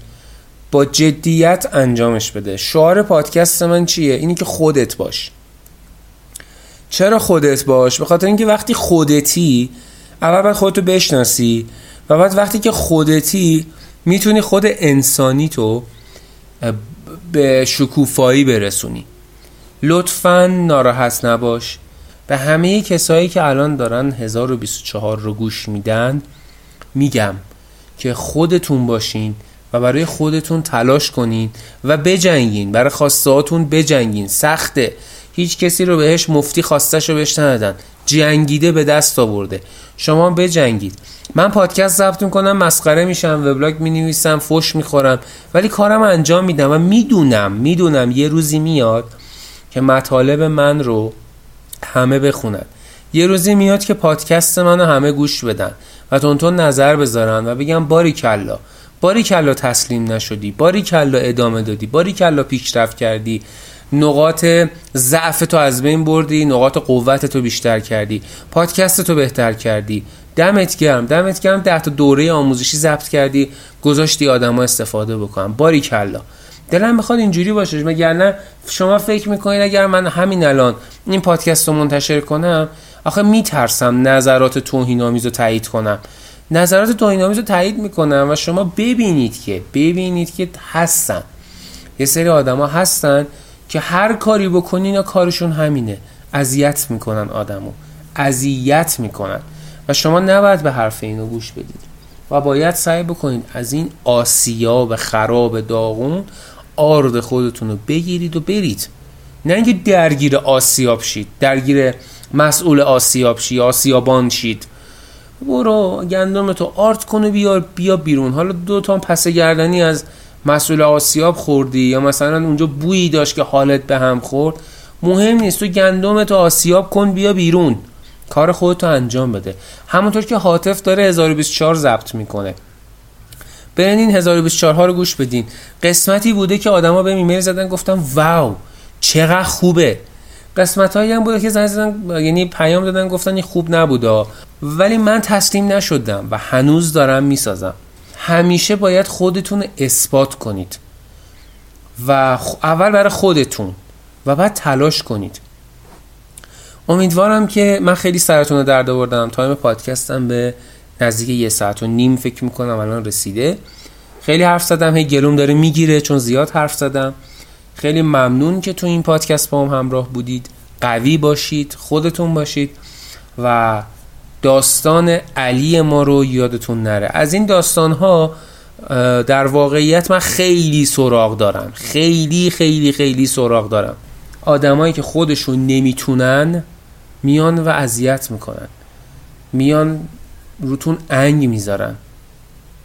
با جدیت انجامش بده. شعار پادکست من چیه؟ اینی که خودت باش. چرا خودت باش؟ به خاطر اینکه وقتی خودتی، اول باید خودتو بشناسی و بعد وقتی که خودتی میتونی خود انسانی تو به شکوفایی برسونی. لطفاً ناراحت نباش، به همه کسایی که الان دارن 1024 رو گوش میدن میگم که خودتون باشین و برای خودتون تلاش کنین و بجنگین، برای خواسته هاتون بجنگین. سخته، هیچ کسی رو بهش مفتی خواستش رو بهش ندادن، جنگیده به دست آورده. شما بجنگید. من پادکست ضبط میکنم، مسخره میشم، وبلاگ مینویسم، فوش میخورم، ولی کارم انجام میدم و میدونم یه روزی میاد که مطالب من رو همه بخونن، یه روزی میاد که پادکست منو همه گوش بدن و تونتون نظر بذارن و بگم باریکلا تسلیم نشدی، باریکلا ادامه دادی، باریکلا پیشرفت کردی، نقاط ضعف تو از بین بردی، نقاط قوت تو بیشتر کردی، پادکست تو بهتر کردی، دمت گرم. 10 تا دوره آموزشی ضبط کردی، گذاشتی آدما استفاده بکنن، باریکلا. دلم میخواد اینجوری باشه، مگرنه شما فکر میکنید اگر من همین الان این پادکست رو منتشر کنم، آخه میترسم نظرات توهین‌آمیز رو تایید کنم، نظرات توهین‌آمیز رو تایید میکنم و شما ببینید که هستن یه سری آدما هستن که هر کاری بکنین کارشون همینه، اذیت میکنن آدمو و شما نباید به حرف اینو گوش بدید و باید سعی بکنید از این آسیاب خراب داغون آرد خودتون رو بگیرید و برید، نه اینکه درگیر آسیاب شید، درگیر مسئول آسیاب شید، آسیابان شید. برو گندمتو آرد کن و بیا بیرون. حالا 2 تا پس گردنی از مسئول آسیاب خوردی یا مثلا اونجا بویی داشت که حالت به هم خورد، مهم نیست، تو گندمتو آسیاب کن، بیا بیرون، کار خودتو انجام بده. همونطور که هاتف داره 1024 ضبط میکنه، برین این 1024 ها رو گوش بدین. قسمتی بوده که آدما به ایمیل زدن گفتن واو چقدر خوبه، قسمتایی هم بوده که زنگ زدن یعنی پیام دادن گفتن این خوب نبوده، ولی من تسلیم نشدم و هنوز دارم میسازم. همیشه باید خودتون اثبات کنید و اول برای خودتون و بعد تلاش کنید. امیدوارم که من خیلی سرتون رو درد آوردم. تایم پادکستم به نزدیک 1.5 ساعت فکر میکنم الان رسیده. خیلی حرف زدم، گلوم داره میگیره چون زیاد حرف زدم. خیلی ممنون که تو این پادکست با هم همراه بودید. قوی باشید، خودتون باشید و داستان علی ما رو یادتون نره. از این داستان ها در واقعیت من خیلی سراغ دارم، خیلی خیلی خیلی سراغ دارم. آدمایی که خودشون نمیتونن میان و اذیت میکنن، میان روتون انگ میذارن،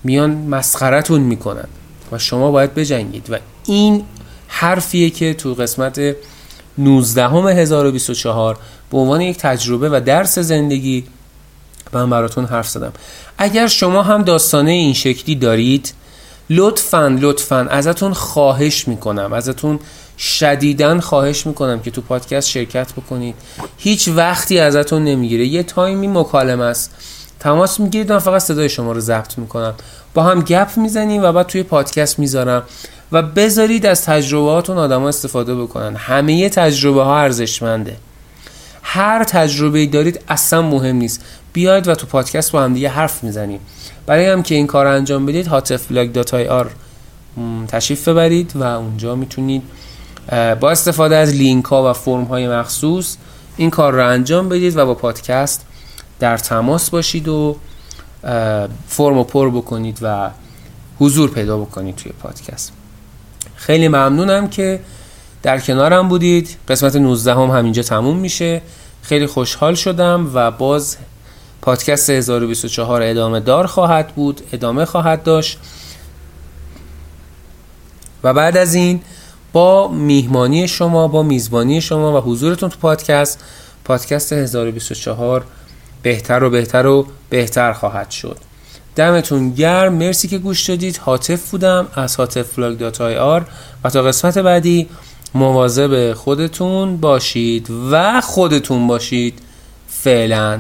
میان مسخرتون میکنن و شما باید بجنگید. و این حرفیه که تو قسمت 19/1024 به عنوان یک تجربه و درس زندگی من براتون حرف زدم. اگر شما هم داستانه این شکلی دارید، لطفاً ازتون خواهش میکنم، ازتون شدیداً خواهش میکنم که تو پادکست شرکت بکنید. هیچ وقتی ازتون نمیگیره، یه تایمی مکالمه است، تماس میگیرید، من فقط صدای شما رو ضبط میکنم، با هم گپ میزنیم و بعد توی پادکست میذارم و بذارید از تجربهاتون آدما استفاده بکنن. همه تجربه ها ارزشمنده، هر تجربه‌ای دارید اصلا مهم نیست، بیاید و تو پادکست با هم دیگه حرف میزنیم. برای هم که این کار انجام بدید هاتفبلاگ.ir تشریف ببرید و اونجا میتونید با استفاده از لینک ها و فرم های مخصوص این کار رو انجام بدید و با پادکست در تماس باشید و فرم رو پر بکنید و حضور پیدا بکنید توی پادکست. خیلی ممنونم که در کنارم بودید. قسمت 19 هم همینجا تموم میشه. خیلی خوشحال شدم و باز پادکست 1024 ادامه دار خواهد بود، ادامه خواهد داشت و بعد از این با میهمانی شما، با میزبانی شما و حضورتون تو پادکست 1024 بهتر و بهتر و بهتر خواهد شد. دمتون گرم، مرسی که گوش دادید. هاتف بودم از هاتفبلاگ.ir و تا قسمت بعدی مواظب خودتون باشید و خودتون باشید. فعلاً.